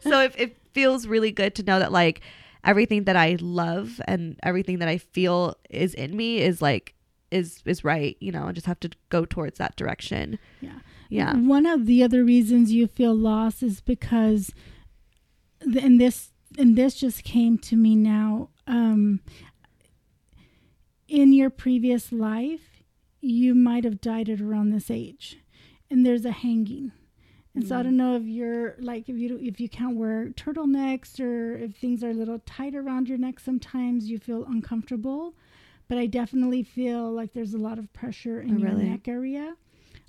So it, it feels really good to know that, like, everything that I love and everything that I feel is in me is, like, is is right, you know, and just have to go towards that direction. Yeah. Yeah. One of the other reasons you feel lost is because th- and this and this just came to me now. Um, in your previous life, you might have died at around this age. And there's a hanging. And mm. so I don't know if you're like if you if you can't wear turtlenecks or if things are a little tight around your neck sometimes you feel uncomfortable. But I definitely feel like there's a lot of pressure in oh, really? your neck area,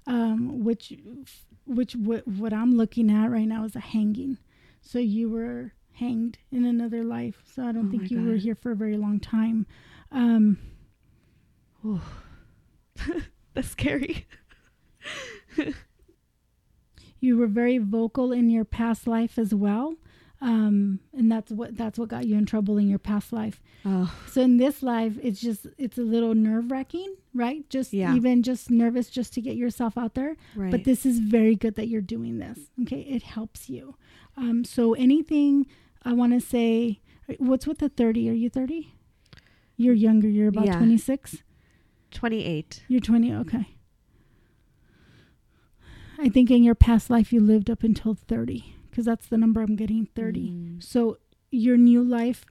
um, which, which w- what I'm looking at right now is a hanging. So you were hanged in another life. So I don't oh think you God. were here for a very long time. Um, That's scary. You were very vocal in your past life as well. Um, and that's what, that's what got you in trouble in your past life. Oh. So in this life, it's just, it's a little nerve wracking, right? Just yeah. even just nervous just to get yourself out there. Right. But this is very good that you're doing this. Okay. It helps you. Um, so anything I want to say, what's with the thirty? Are you thirty? You're younger. You're about yeah. twenty-six. twenty-eight. You're twenty. Okay. I think in your past life, you lived up until thirty. Because that's the number I'm getting, thirty. Mm. So your new life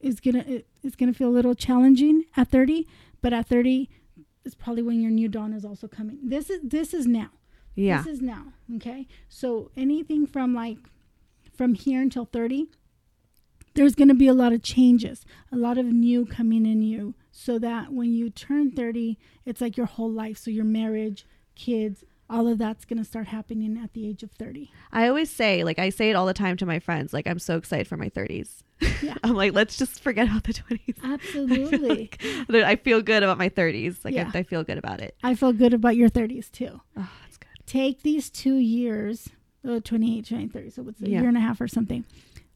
is gonna it, it's gonna feel a little challenging at thirty, but at thirty is probably when your new dawn is also coming. This is this is now. Yeah. This is now. Okay. So anything from like from here until thirty, there's gonna be a lot of changes, a lot of new coming in you. So that when you turn thirty, it's like your whole life. So your marriage, kids. All of that's going to start happening at the age of thirty. I always say, like, I say it all the time to my friends, like, I'm so excited for my thirties. Yeah. I'm like, let's just forget about the twenties. Absolutely. I feel, like, I feel good about my thirties. Like, yeah. I, I feel good about it. I feel good about your thirties, too. Oh, that's good. Take these two years, oh, twenty-eight, twenty-nine, thirty, so what's a yeah. year and a half or something.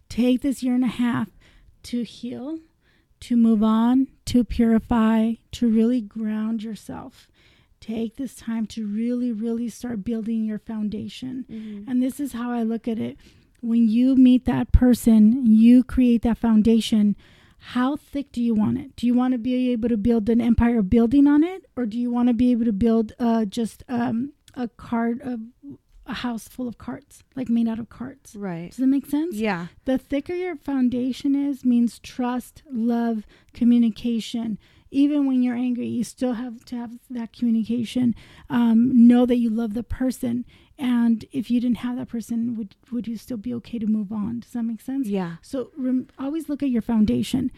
Take this year and a half to heal, to move on, to purify, to really ground yourself. Take this time to really, really start building your foundation. Mm-hmm. And this is how I look at it. When you meet that person, you create that foundation. How thick do you want it? Do you want to be able to build an empire building on it? Or do you want to be able to build uh, just um, a card of a house full of cards, like made out of cards? Right. Does that make sense? Yeah. The thicker your foundation is means trust, love, communication. Even when you're angry, you still have to have that communication. Um, know that you love the person. And if you didn't have that person, would would you still be okay to move on? Does that make sense? Yeah. So rem- always look at your foundation.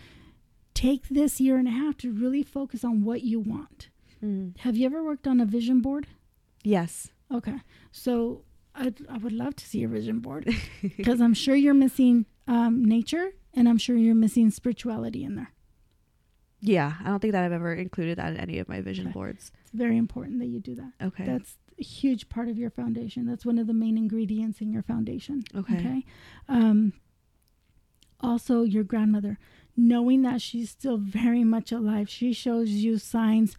Take this year and a half to really focus on what you want. Mm. Have you ever worked on a vision board? Yes. Okay. So I I would love to see a vision board because I'm sure you're missing um, nature, and I'm sure you're missing spirituality in there. Yeah. I don't think that I've ever included that in any of my vision okay. boards. It's very important that you do that. Okay. That's a huge part of your foundation. That's one of the main ingredients in your foundation. Okay. Okay. Um, also, your grandmother, knowing that she's still very much alive. She shows you signs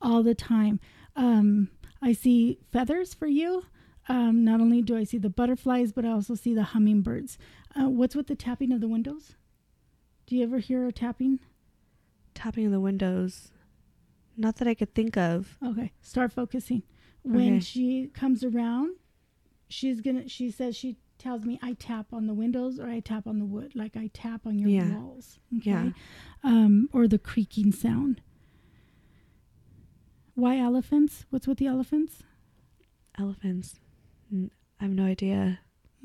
all the time. Um, I see feathers for you. Um, not only do I see the butterflies, but I also see the hummingbirds. Uh, what's with the tapping of the windows? Do you ever hear a tapping? Tapping of the windows. Not that I could think of. Okay. Start focusing. When okay. she comes around, she's gonna, she says, she tells me I tap on the windows or I tap on the wood. Like I tap on your yeah. walls. Okay. Yeah. Um, or the creaking sound. Why elephants? What's with the elephants? Elephants. N- I have no idea.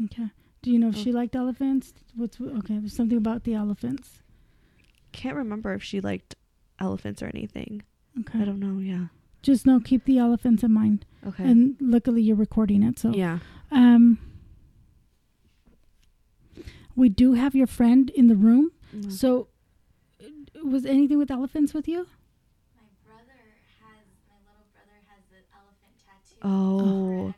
Okay. Do you know if oh. she liked elephants? What's okay. There's something about the elephants. Can't remember if she liked elephants or anything. Okay. I don't know. Yeah. Just know, keep the elephants in mind. Okay. And luckily you're recording it. So yeah. Um, we do have your friend in the room. Mm-hmm. So was anything with elephants with you? Oh.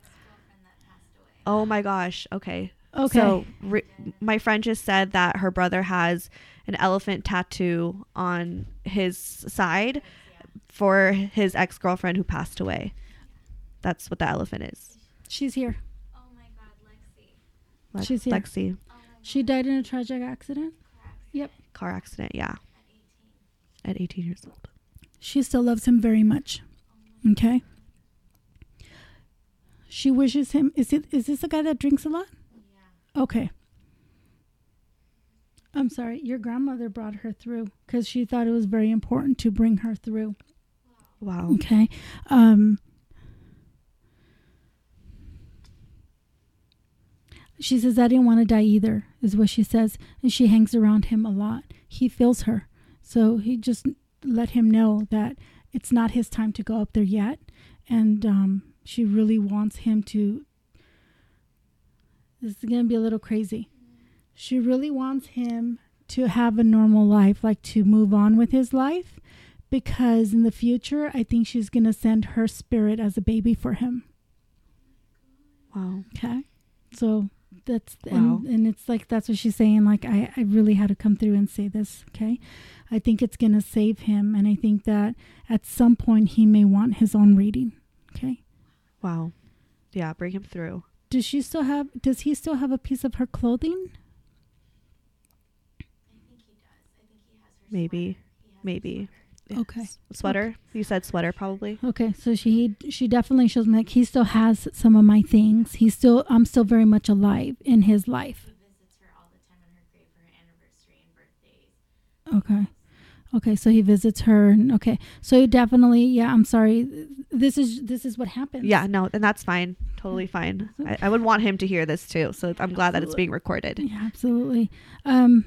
Oh my gosh. Okay. Okay. So re- my friend just said that her brother has an elephant tattoo on his side for his ex-girlfriend who passed away. That's what the elephant is. She's here. Oh my God, Lexi. Le- She's here. Lexi. Oh she died in a tragic accident? Car accident. Yep. Car accident, yeah. At eighteen. At eighteen years old. She still loves him very much. Oh okay. She wishes him... Is it? Is this the guy that drinks a lot? Yeah. Okay. I'm sorry. Your grandmother brought her through because she thought it was very important to bring her through. Wow. Okay. Um, she says, I didn't want to die either, is what she says. And she hangs around him a lot. He feels her. So he just let him know that it's not his time to go up there yet. And... um she really wants him to, this is going to be a little crazy. She really wants him to have a normal life, like to move on with his life, because in the future, I think she's going to send her spirit as a baby for him. Wow. Okay. So that's, wow. and, and it's like, that's what she's saying. Like, I, I really had to come through and say this. Okay. I think it's going to save him. And I think that at some point he may want his own reading. Okay. Wow. Yeah, bring him through. Does she still have, does he still have a piece of her clothing? I think he does. I think he has her Maybe. Sweater. Maybe. Sweater. Okay. S- sweater? Okay. You said sweater probably. Okay. So she she definitely shows me like he still has some of my things. He's still I'm still very much alive in his life. He visits her all the time on her grave for her anniversary and birthdays. Okay. Okay, so he visits her. And, okay, so definitely, yeah. I'm sorry. This is this is what happens. Yeah, no, and that's fine. Totally fine. I, I would want him to hear this too. So I'm absolutely. Glad that it's being recorded. Yeah, absolutely. Um,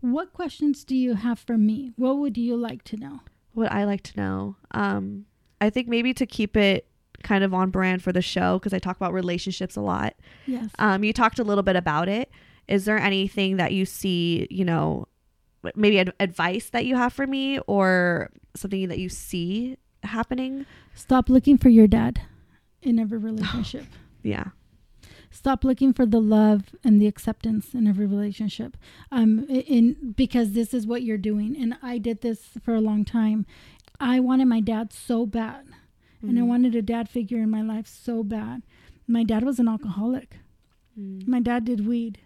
what questions do you have for me? What would you like to know? What I like to know. Um, I think maybe to keep it kind of on brand for the show because I talk about relationships a lot. Yes. Um, you talked a little bit about it. Is there anything that you see? You know. Maybe ad- advice that you have for me or something that you see happening? Stop looking for your dad in every relationship. Yeah. Stop looking for the love and the acceptance in every relationship, um, in because this is what you're doing. And I did this for a long time. I wanted my dad so bad, mm-hmm. and I wanted a dad figure in my life so bad. My dad was an alcoholic. Mm. My dad did weed.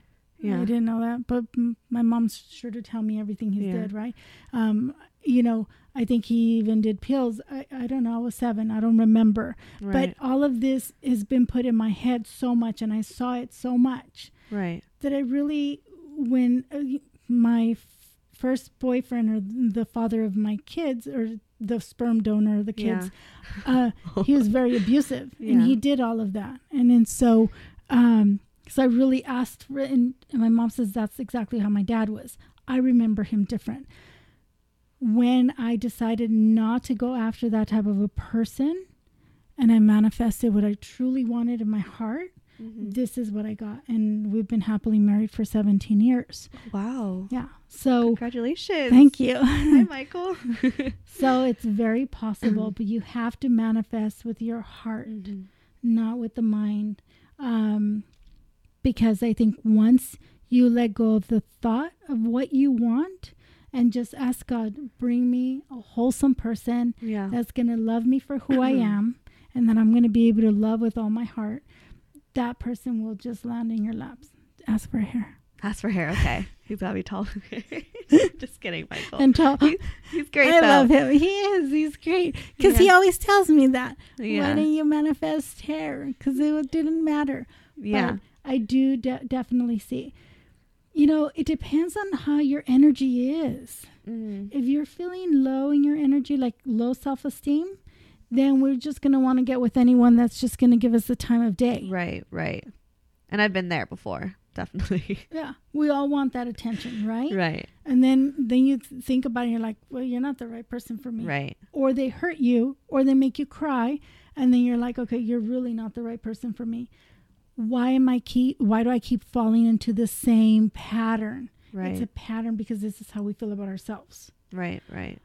Yeah. I didn't know that, but m- my mom's sure to tell me everything he yeah. did, right? Um, you know, I think he even did pills. I, I don't know. I was seven. I don't remember. Right. But all of this has been put in my head so much, and I saw it so much. Right. That I really, when uh, my f- first boyfriend, or the father of my kids, or the sperm donor of the kids, yeah. uh, he was very abusive, yeah. and he did all of that. And then so... Um, So I really asked for it, and my mom says that's exactly how my dad was. I remember him different. When I decided not to go after that type of a person, and I manifested what I truly wanted in my heart, mm-hmm. this is what I got. And we've been happily married for seventeen years. Wow. Yeah. So congratulations. Thank you. Hi, Michael. So it's very possible, but you have to manifest with your heart, mm-hmm. not with the mind. Um, Because I think once you let go of the thought of what you want and just ask God, bring me a wholesome person yeah. that's going to love me for who I am, and that I'm going to be able to love with all my heart, that person will just land in your laps. Ask for hair. Ask for hair. Okay. He's got to be tall. Just kidding, Michael. And tall. He's, he's great, I though. love him. He is. He's great. Because yeah. he always tells me that. Yeah. Why didn't you manifest hair? Because it didn't matter. Yeah. But I do de- definitely see. You know, it depends on how your energy is. Mm. If you're feeling low in your energy, like low self-esteem, then we're just going to want to get with anyone that's just going to give us the time of day. Right, right. And I've been there before, definitely. Yeah, we all want that attention, right? Right. And then, then you th- think about it and you're like, well, you're not the right person for me. Right. Or they hurt you, or they make you cry. And then you're like, okay, you're really not the right person for me. Why am I keep? Why do I keep falling into the same pattern? Right. It's a pattern because this is how we feel about ourselves. Right, right.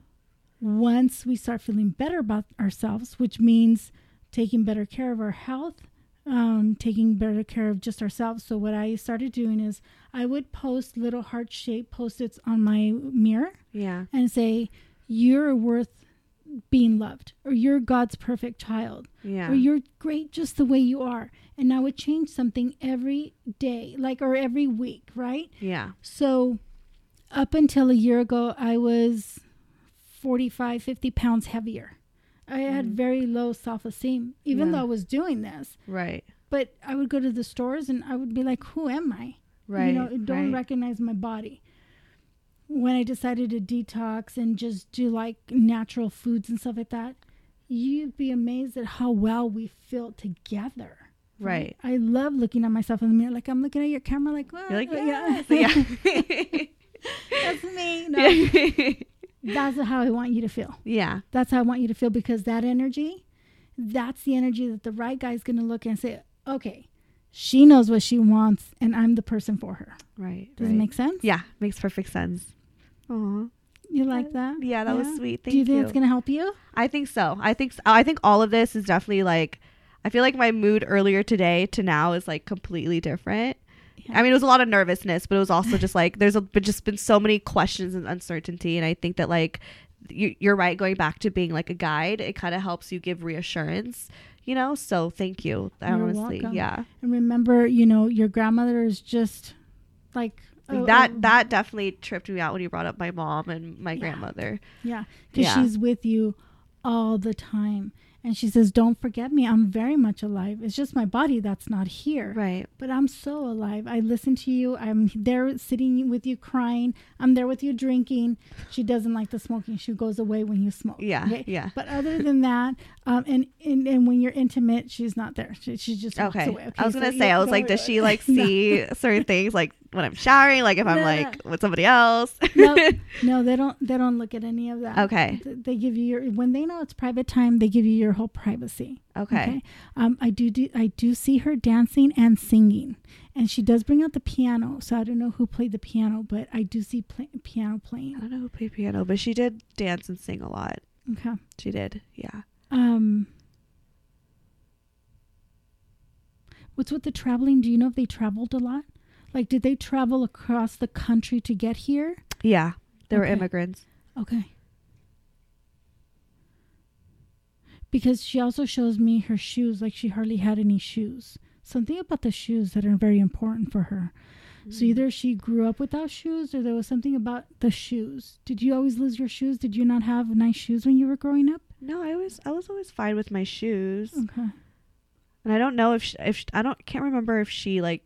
Once we start feeling better about ourselves, which means taking better care of our health, um, taking better care of just ourselves. So what I started doing is I would post little heart-shaped Post-its on my mirror. Yeah. And say, you're worth being loved, or you're God's perfect child, yeah. or you're great just the way you are. And I would change something every day, like, or every week, right? Yeah. So up until a year ago, I was forty-five, fifty pounds heavier. I mm. had very low self-esteem, even yeah. though I was doing this. Right. But I would go to the stores and I would be like, who am I? Right. You know, I don't right. recognize my body. When I decided to detox and just do like natural foods and stuff like that, you'd be amazed at how well we feel together. Right. I love looking at myself in the mirror. Like, I'm looking at your camera like, what? You're like, yes. yeah. yeah. That's me. No. That's how I want you to feel. Yeah. That's how I want you to feel, because that energy, that's the energy that the right guy's going to look and say, okay, she knows what she wants and I'm the person for her. Right. Does right. it make sense? Yeah. Makes perfect sense. Aw. You like that? Yeah, that yeah. was sweet. Thank you. Do you think you. it's going to help you? I think so. I think so. I think all of this is definitely like, I feel like my mood earlier today to now is like completely different. Yeah. I mean, it was a lot of nervousness, but it was also just like there's a, but just been so many questions and uncertainty. And I think that like you, you're right. Going back to being like a guide, it kind of helps you give reassurance, you know? So thank you. You're honestly. Welcome. Yeah. And remember, you know, your grandmother is just like... Like oh, that oh. that definitely tripped me out when you brought up my mom and my yeah. grandmother. Yeah, because yeah. she's with you all the time. And she says, don't forget me. I'm very much alive. It's just my body that's not here. Right. But I'm so alive. I listen to you. I'm there sitting with you crying. I'm there with you drinking. She doesn't like the smoking. She goes away when you smoke. Yeah. Okay? Yeah. But other than that, um, and, and, and when you're intimate, she's not there. She, she just walks okay. away. Okay. I was so going to say, I was like, does she like see no. certain things like when I'm showering, like if no, I'm like no. with somebody else? no, no, they don't. They don't look at any of that. Okay. They, they give you your, when they know it's private time, they give you your whole privacy. Okay. okay? Um, I do, do I do see her dancing and singing, and she does bring out the piano. So I don't know who played the piano, but I do see play, piano playing. I don't know who played piano, but she did dance and sing a lot. Okay. She did. Yeah. Um. What's with the traveling? Do you know if they traveled a lot? Like, did they travel across the country to get here? Yeah, they were immigrants. Okay. Because she also shows me her shoes, like she hardly had any shoes. Something about the shoes that are very important for her. Mm-hmm. So either she grew up without shoes or there was something about the shoes. Did you always lose your shoes? Did you not have nice shoes when you were growing up? No, I was I was always fine with my shoes. Okay. And I don't know if she, if she, I don't can't remember if she like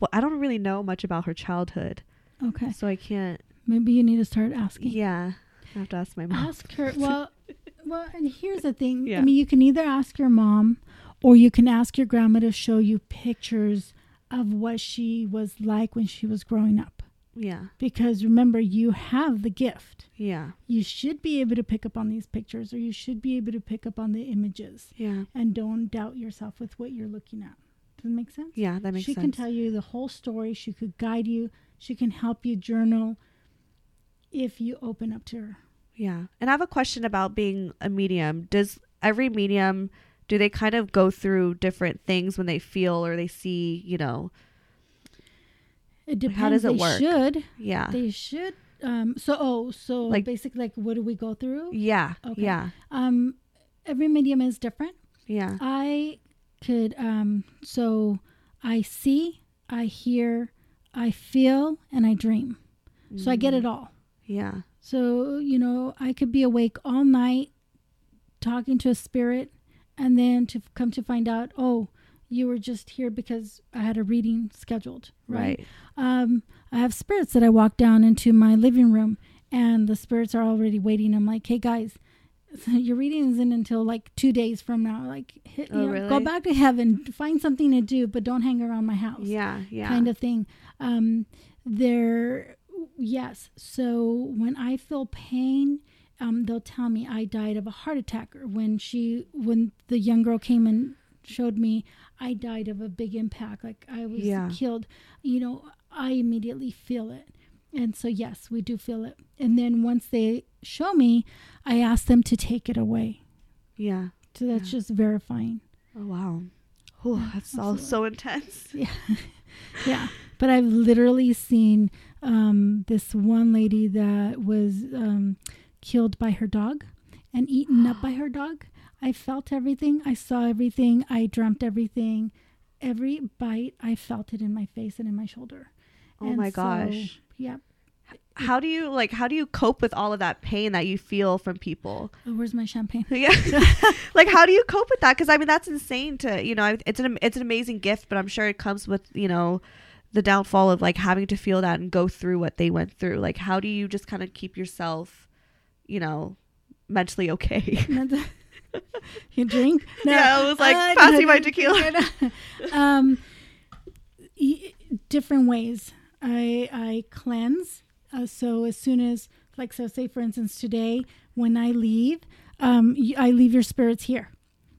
well I don't really know much about her childhood. Okay. So I can't. Maybe you need to start asking. Yeah. I have to ask my mom. Ask her. Well, Well, and here's the thing. Yeah. I mean, you can either ask your mom or you can ask your grandma to show you pictures of what she was like when she was growing up. Yeah. Because remember, you have the gift. Yeah. You should be able to pick up on these pictures or you should be able to pick up on the images. Yeah. And don't doubt yourself with what you're looking at. Does that make sense? Yeah, that makes she sense. She can tell you the whole story. She could guide you. She can help you journal if you open up to her. Yeah. And I have a question about being a medium. Does every medium, do they kind of go through different things when they feel or they see, you know? It depends. How does it they work? Should. Yeah. They should. Um, so, oh, so like, basically, like, what do we go through? Yeah. Okay. Yeah. Um, every medium is different. Yeah. I could, um, so I see, I hear, I feel, and I dream. Mm. So I get it all. Yeah. So, you know, I could be awake all night talking to a spirit and then to f- come to find out, oh, you were just here because I had a reading scheduled. Right. right. Um, I have spirits that I walk down into my living room and the spirits are already waiting. I'm like, hey, guys, your reading isn't until like two days from now. Like, hit, oh, you know, really? Go back to heaven, find something to do, but don't hang around my house. Yeah. Yeah. Kind of thing. Um, they're. Yes. So when I feel pain, um, they'll tell me I died of a heart attack. Or when she, when the young girl came and showed me, I died of a big impact. Like I was yeah. killed. You know, I immediately feel it. And so, yes, we do feel it. And then once they show me, I ask them to take it away. Yeah. So that's yeah. just verifying. Oh, wow. Oh, that's all so intense. Yeah. Yeah. But I've literally seen um, this one lady that was um, killed by her dog and eaten up by her dog. I felt everything. I saw everything. I dreamt everything. Every bite, I felt it in my face and in my shoulder. Oh, and my so, gosh. Yeah. How do you like, how do you cope with all of that pain that you feel from people? Oh, where's my champagne? Yeah. Like, how do you cope with that? Because, I mean, that's insane to, you know, it's an, it's an amazing gift, but I'm sure it comes with, you know, the downfall of like having to feel that and go through what they went through. Like, how do you just kind of keep yourself, you know, mentally okay? You drink? No. Yeah, it was like uh, passing my tequila. um, y- different ways. I I cleanse. Uh, so as soon as, like, so say for instance today when I leave, um, y- I leave your spirits here,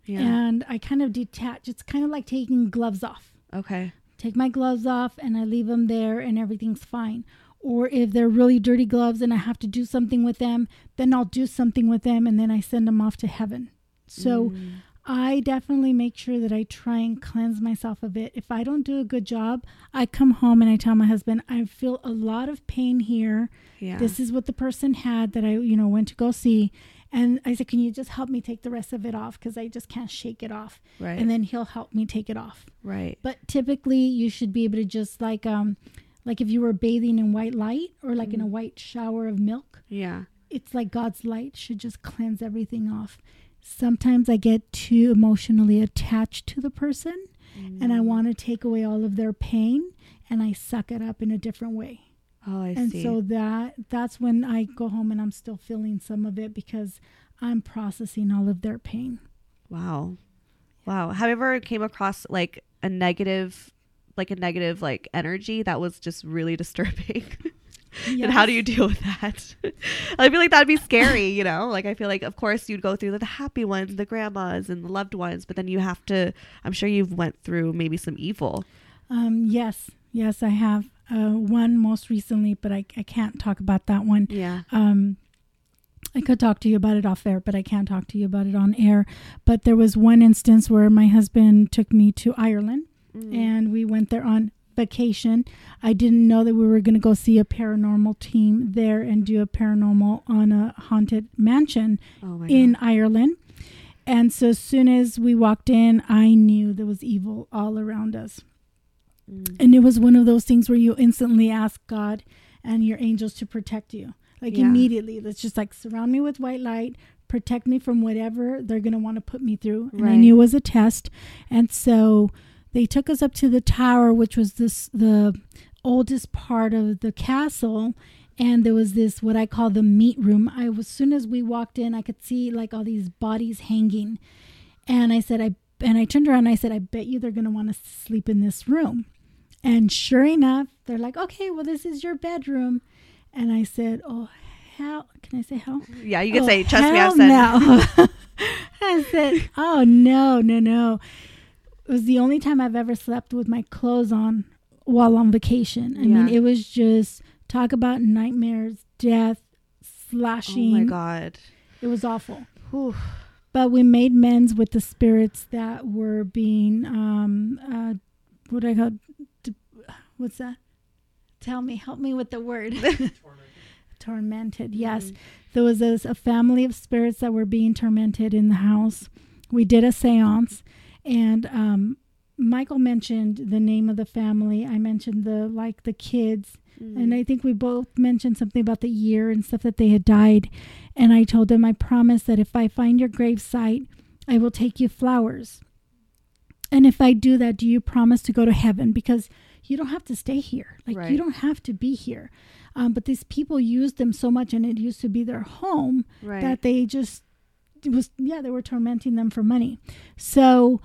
yeah. and I kind of detach. It's kind of like taking gloves off. Okay. Take my gloves off and I leave them there and everything's fine. Or if they're really dirty gloves and I have to do something with them, then I'll do something with them and then I send them off to heaven. So mm. I definitely make sure that I try and cleanse myself of it. If I don't do a good job, I come home and I tell my husband, I feel a lot of pain here. Yeah. This is what the person had that I, you know, went to go see. And I said, can you just help me take the rest of it off? Because I just can't shake it off. Right. And then he'll help me take it off. Right. But typically you should be able to just like, um, like if you were bathing in white light or like mm. in a white shower of milk. Yeah. It's like God's light should just cleanse everything off. Sometimes I get too emotionally attached to the person mm. and I want to take away all of their pain and I suck it up in a different way. Oh, I and see. And so that that's when I go home and I'm still feeling some of it because I'm processing all of their pain. Wow. Wow. Have you ever came across like a negative, like a negative, like energy that was just really disturbing? Yes. And how do you deal with that? I feel like that'd be scary, you know, like I feel like, of course, you'd go through the happy ones, the grandmas and the loved ones. But then you have to I'm sure you've went through maybe some evil. Um, yes. Yes, I have. Uh, one most recently, but I, I can't talk about that one. Yeah. Um, I could talk to you about it off air, but I can't talk to you about it on air. But there was one instance where my husband took me to Ireland. mm. and we went there on vacation. I didn't know that we were going to go see a paranormal team there and do a paranormal on a haunted mansion oh in God. Ireland. And so as soon as we walked in, I knew there was evil all around us. Mm. And it was one of those things where you instantly ask God and your angels to protect you. Like yeah. immediately, it's just like, surround me with white light, protect me from whatever they're going to want to put me through. Right. And I knew it was a test. And so they took us up to the tower, which was this the oldest part of the castle. And there was this, what I call the meat room. I, as soon as we walked in, I could see like all these bodies hanging. And I said, I and I turned around and I said, I bet you they're going to want us to sleep in this room. And sure enough, they're like, okay, well, this is your bedroom. And I said, oh, hell, can I say hell? Yeah, you can oh, say, trust me, I've said. No. I said, oh, no, no, no. It was the only time I've ever slept with my clothes on while on vacation. I yeah. mean, it was just, talk about nightmares, death, slashing. Oh, my God. It was awful. Whew. But we made amends with the spirits that were being, um, uh, what do I call, what's that? Tell me, help me with the word. Tormented. Tormented, yes. Mm-hmm. There was a, a family of spirits that were being tormented in the house. We did a seance, and um, Michael mentioned the name of the family. I mentioned the like the kids, mm-hmm. and I think we both mentioned something about the year and stuff that they had died. And I told them, I promise that if I find your gravesite, I will take you flowers. And if I do that, do you promise to go to heaven? Because you don't have to stay here. Like, right. you don't have to be here. Um, but these people used them so much, and it used to be their home, right. that they just, it was, yeah, they were tormenting them for money. So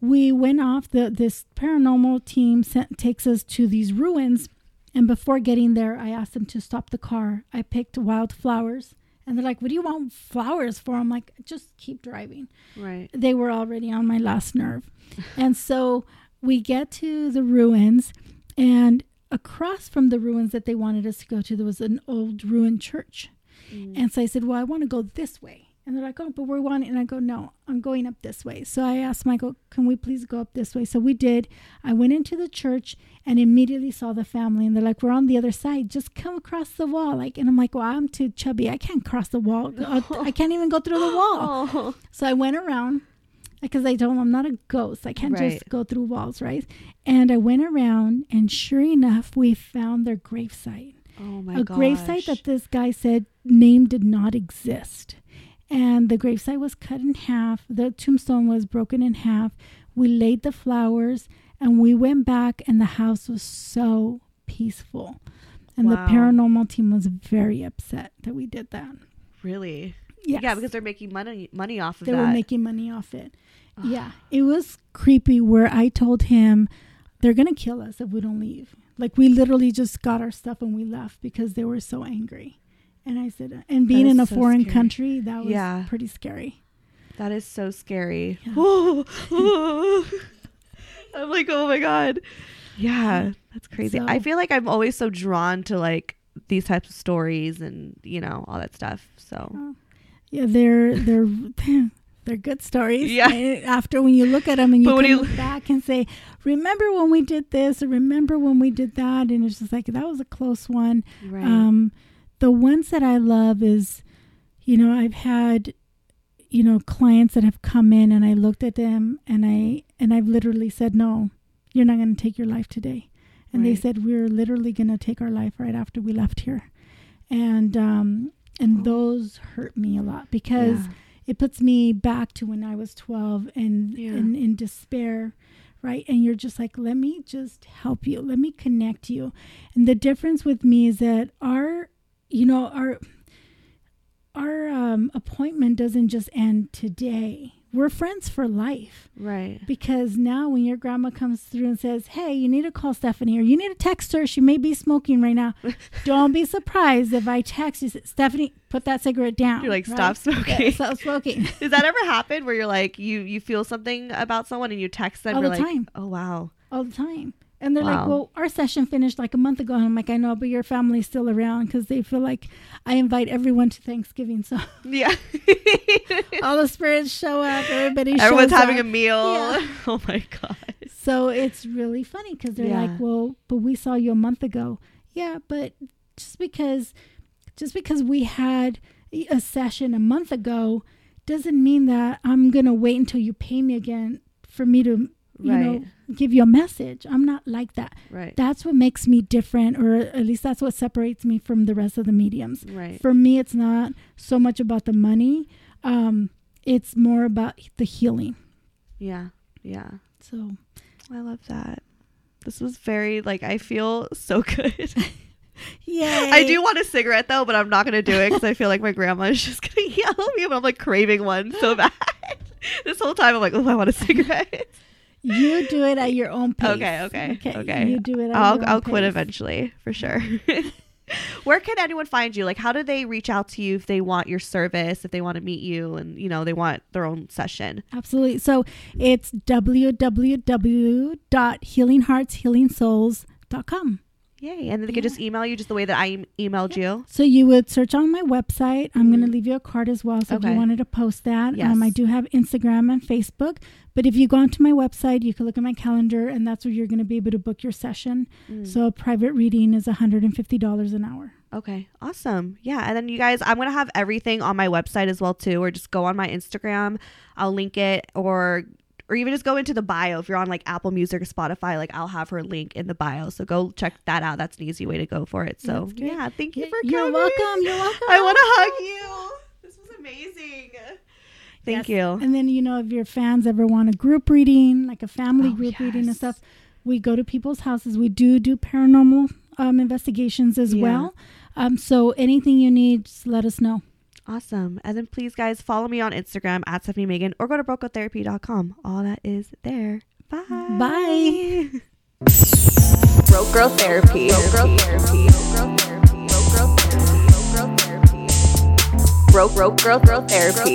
we went off. The This paranormal team sent, takes us to these ruins. And before getting there, I asked them to stop the car. I picked wildflowers. And they're like, what do you want flowers for? I'm like, just keep driving. Right. They were already on my last nerve. And so we get to the ruins, and across from the ruins that they wanted us to go to, there was an old ruined church. Mm. And so I said, well, I want to go this way. And they're like, oh, but we're wanting. And I go, no, I'm going up this way. So I asked Michael, can we please go up this way? So we did. I went into the church and immediately saw the family. And they're like, we're on the other side. Just come across the wall. Like, and I'm like, well, I'm too chubby. I can't cross the wall. Oh. I can't even go through the wall. Oh. So I went around. Because I told him I'm not a ghost. I can't right. just go through walls, right? And I went around, and sure enough, we found their gravesite. Oh, my God. A gosh. gravesite that this guy said name did not exist. And the gravesite was cut in half. The tombstone was broken in half. We laid the flowers, and we went back, and the house was so peaceful. And wow. the paranormal team was very upset that we did that. Really? Yes. Yeah, because they're making money money off of they that. They were making money off it. Ugh. Yeah. It was creepy where I told him, they're going to kill us if we don't leave. Like, we literally just got our stuff and we left because they were so angry. And I said, and being in a so foreign scary. country, that was yeah. pretty scary. That is so scary. Yeah. Oh, oh. I'm like, oh, my God. Yeah, that's crazy. So, I feel like I'm always so drawn to, like, these types of stories and, you know, all that stuff. So... Yeah. Yeah, they're they're they're good stories. Yeah. After when you look at them and you can look back and say, remember when we did this, or remember when we did that, and it's just like, that was a close one. Right. Um, the ones that I love is, you know, I've had, you know, clients that have come in and I looked at them and I and I've literally said, no, you're not going to take your life today, and right. they said, we're literally going to take our life right after we left here, and. Um, And those hurt me a lot because yeah. it puts me back to when I was twelve and in yeah. despair, right? And you're just like, let me just help you. Let me connect you. And the difference with me is that our, you know, our, our um, appointment doesn't just end today. We're friends for life. Right. Because now when your grandma comes through and says, hey, you need to call Stephanie, or you need to text her. She may be smoking right now. Don't be surprised if I text you, Stephanie, put that cigarette down. You're like, right? Stop smoking. Yeah, stop smoking. Does that ever happen where you're like, you, you feel something about someone and you text them? All you're the like, time. Oh, wow. All the time. And they're wow. like, well, our session finished like a month ago. And I'm like, I know, but your family's still around, because they feel like I invite everyone to Thanksgiving. So yeah, all the spirits show up. Everybody shows up. Everyone's having a meal. Yeah. Oh, my God. So it's really funny because they're yeah. like, well, but we saw you a month ago. Yeah, but just because just because we had a session a month ago doesn't mean that I'm going to wait until you pay me again for me to you right. know, give you a message. I'm not like that. Right. That's what makes me different, or at least that's what separates me from the rest of the mediums. Right. For me, it's not so much about the money. Um, it's more about the healing. Yeah. Yeah. So I love that. This was very, like, I feel so good. Yay. I do want a cigarette though, but I'm not going to do it because I feel like my grandma is just going to yell at me, but I'm like craving one so bad. This whole time I'm like, oh, I want a cigarette. You do it at your own pace. Okay, okay, okay. okay. You do it at I'll, your own I'll pace. Quit eventually, for sure. Where can anyone find you? Like, how do they reach out to you if they want your service, if they want to meet you and, you know, they want their own session? Absolutely. So it's w w w dot healing hearts healing souls dot com. Yay. And then they yeah. could just email you just the way that I emailed yeah. you. So you would search on my website. I'm mm-hmm. going to leave you a card as well. So okay. if you wanted to post that, yes. um, I do have Instagram and Facebook. But if you go onto my website, you can look at my calendar and that's where you're going to be able to book your session. Mm. So a private reading is one hundred fifty dollars an hour. Okay. Awesome. Yeah. And then you guys, I'm going to have everything on my website as well too, or just go on my Instagram. I'll link it, or Or even just go into the bio. If you're on like Apple Music or Spotify, like I'll have her link in the bio. So go check that out. That's an easy way to go for it. So yeah, thank you for coming. You're welcome. You're welcome. I want to hug you. This was amazing. Thank yes. you. And then, you know, if your fans ever want a group reading, like a family oh, group yes. reading and stuff, we go to people's houses. We do do paranormal um, investigations as yeah. well. Um, so anything you need, just let us know. Awesome. And then please, guys, follow me on Instagram at Stephanie Megan, or go to brocotherapy dot com. All that is there. Bye. Bye. Broke Girl Therapy. Broke Girl Therapy. Broke Girl Therapy. Broke Girl Therapy. Broke Girl Therapy. Broke Girl Girl Therapy.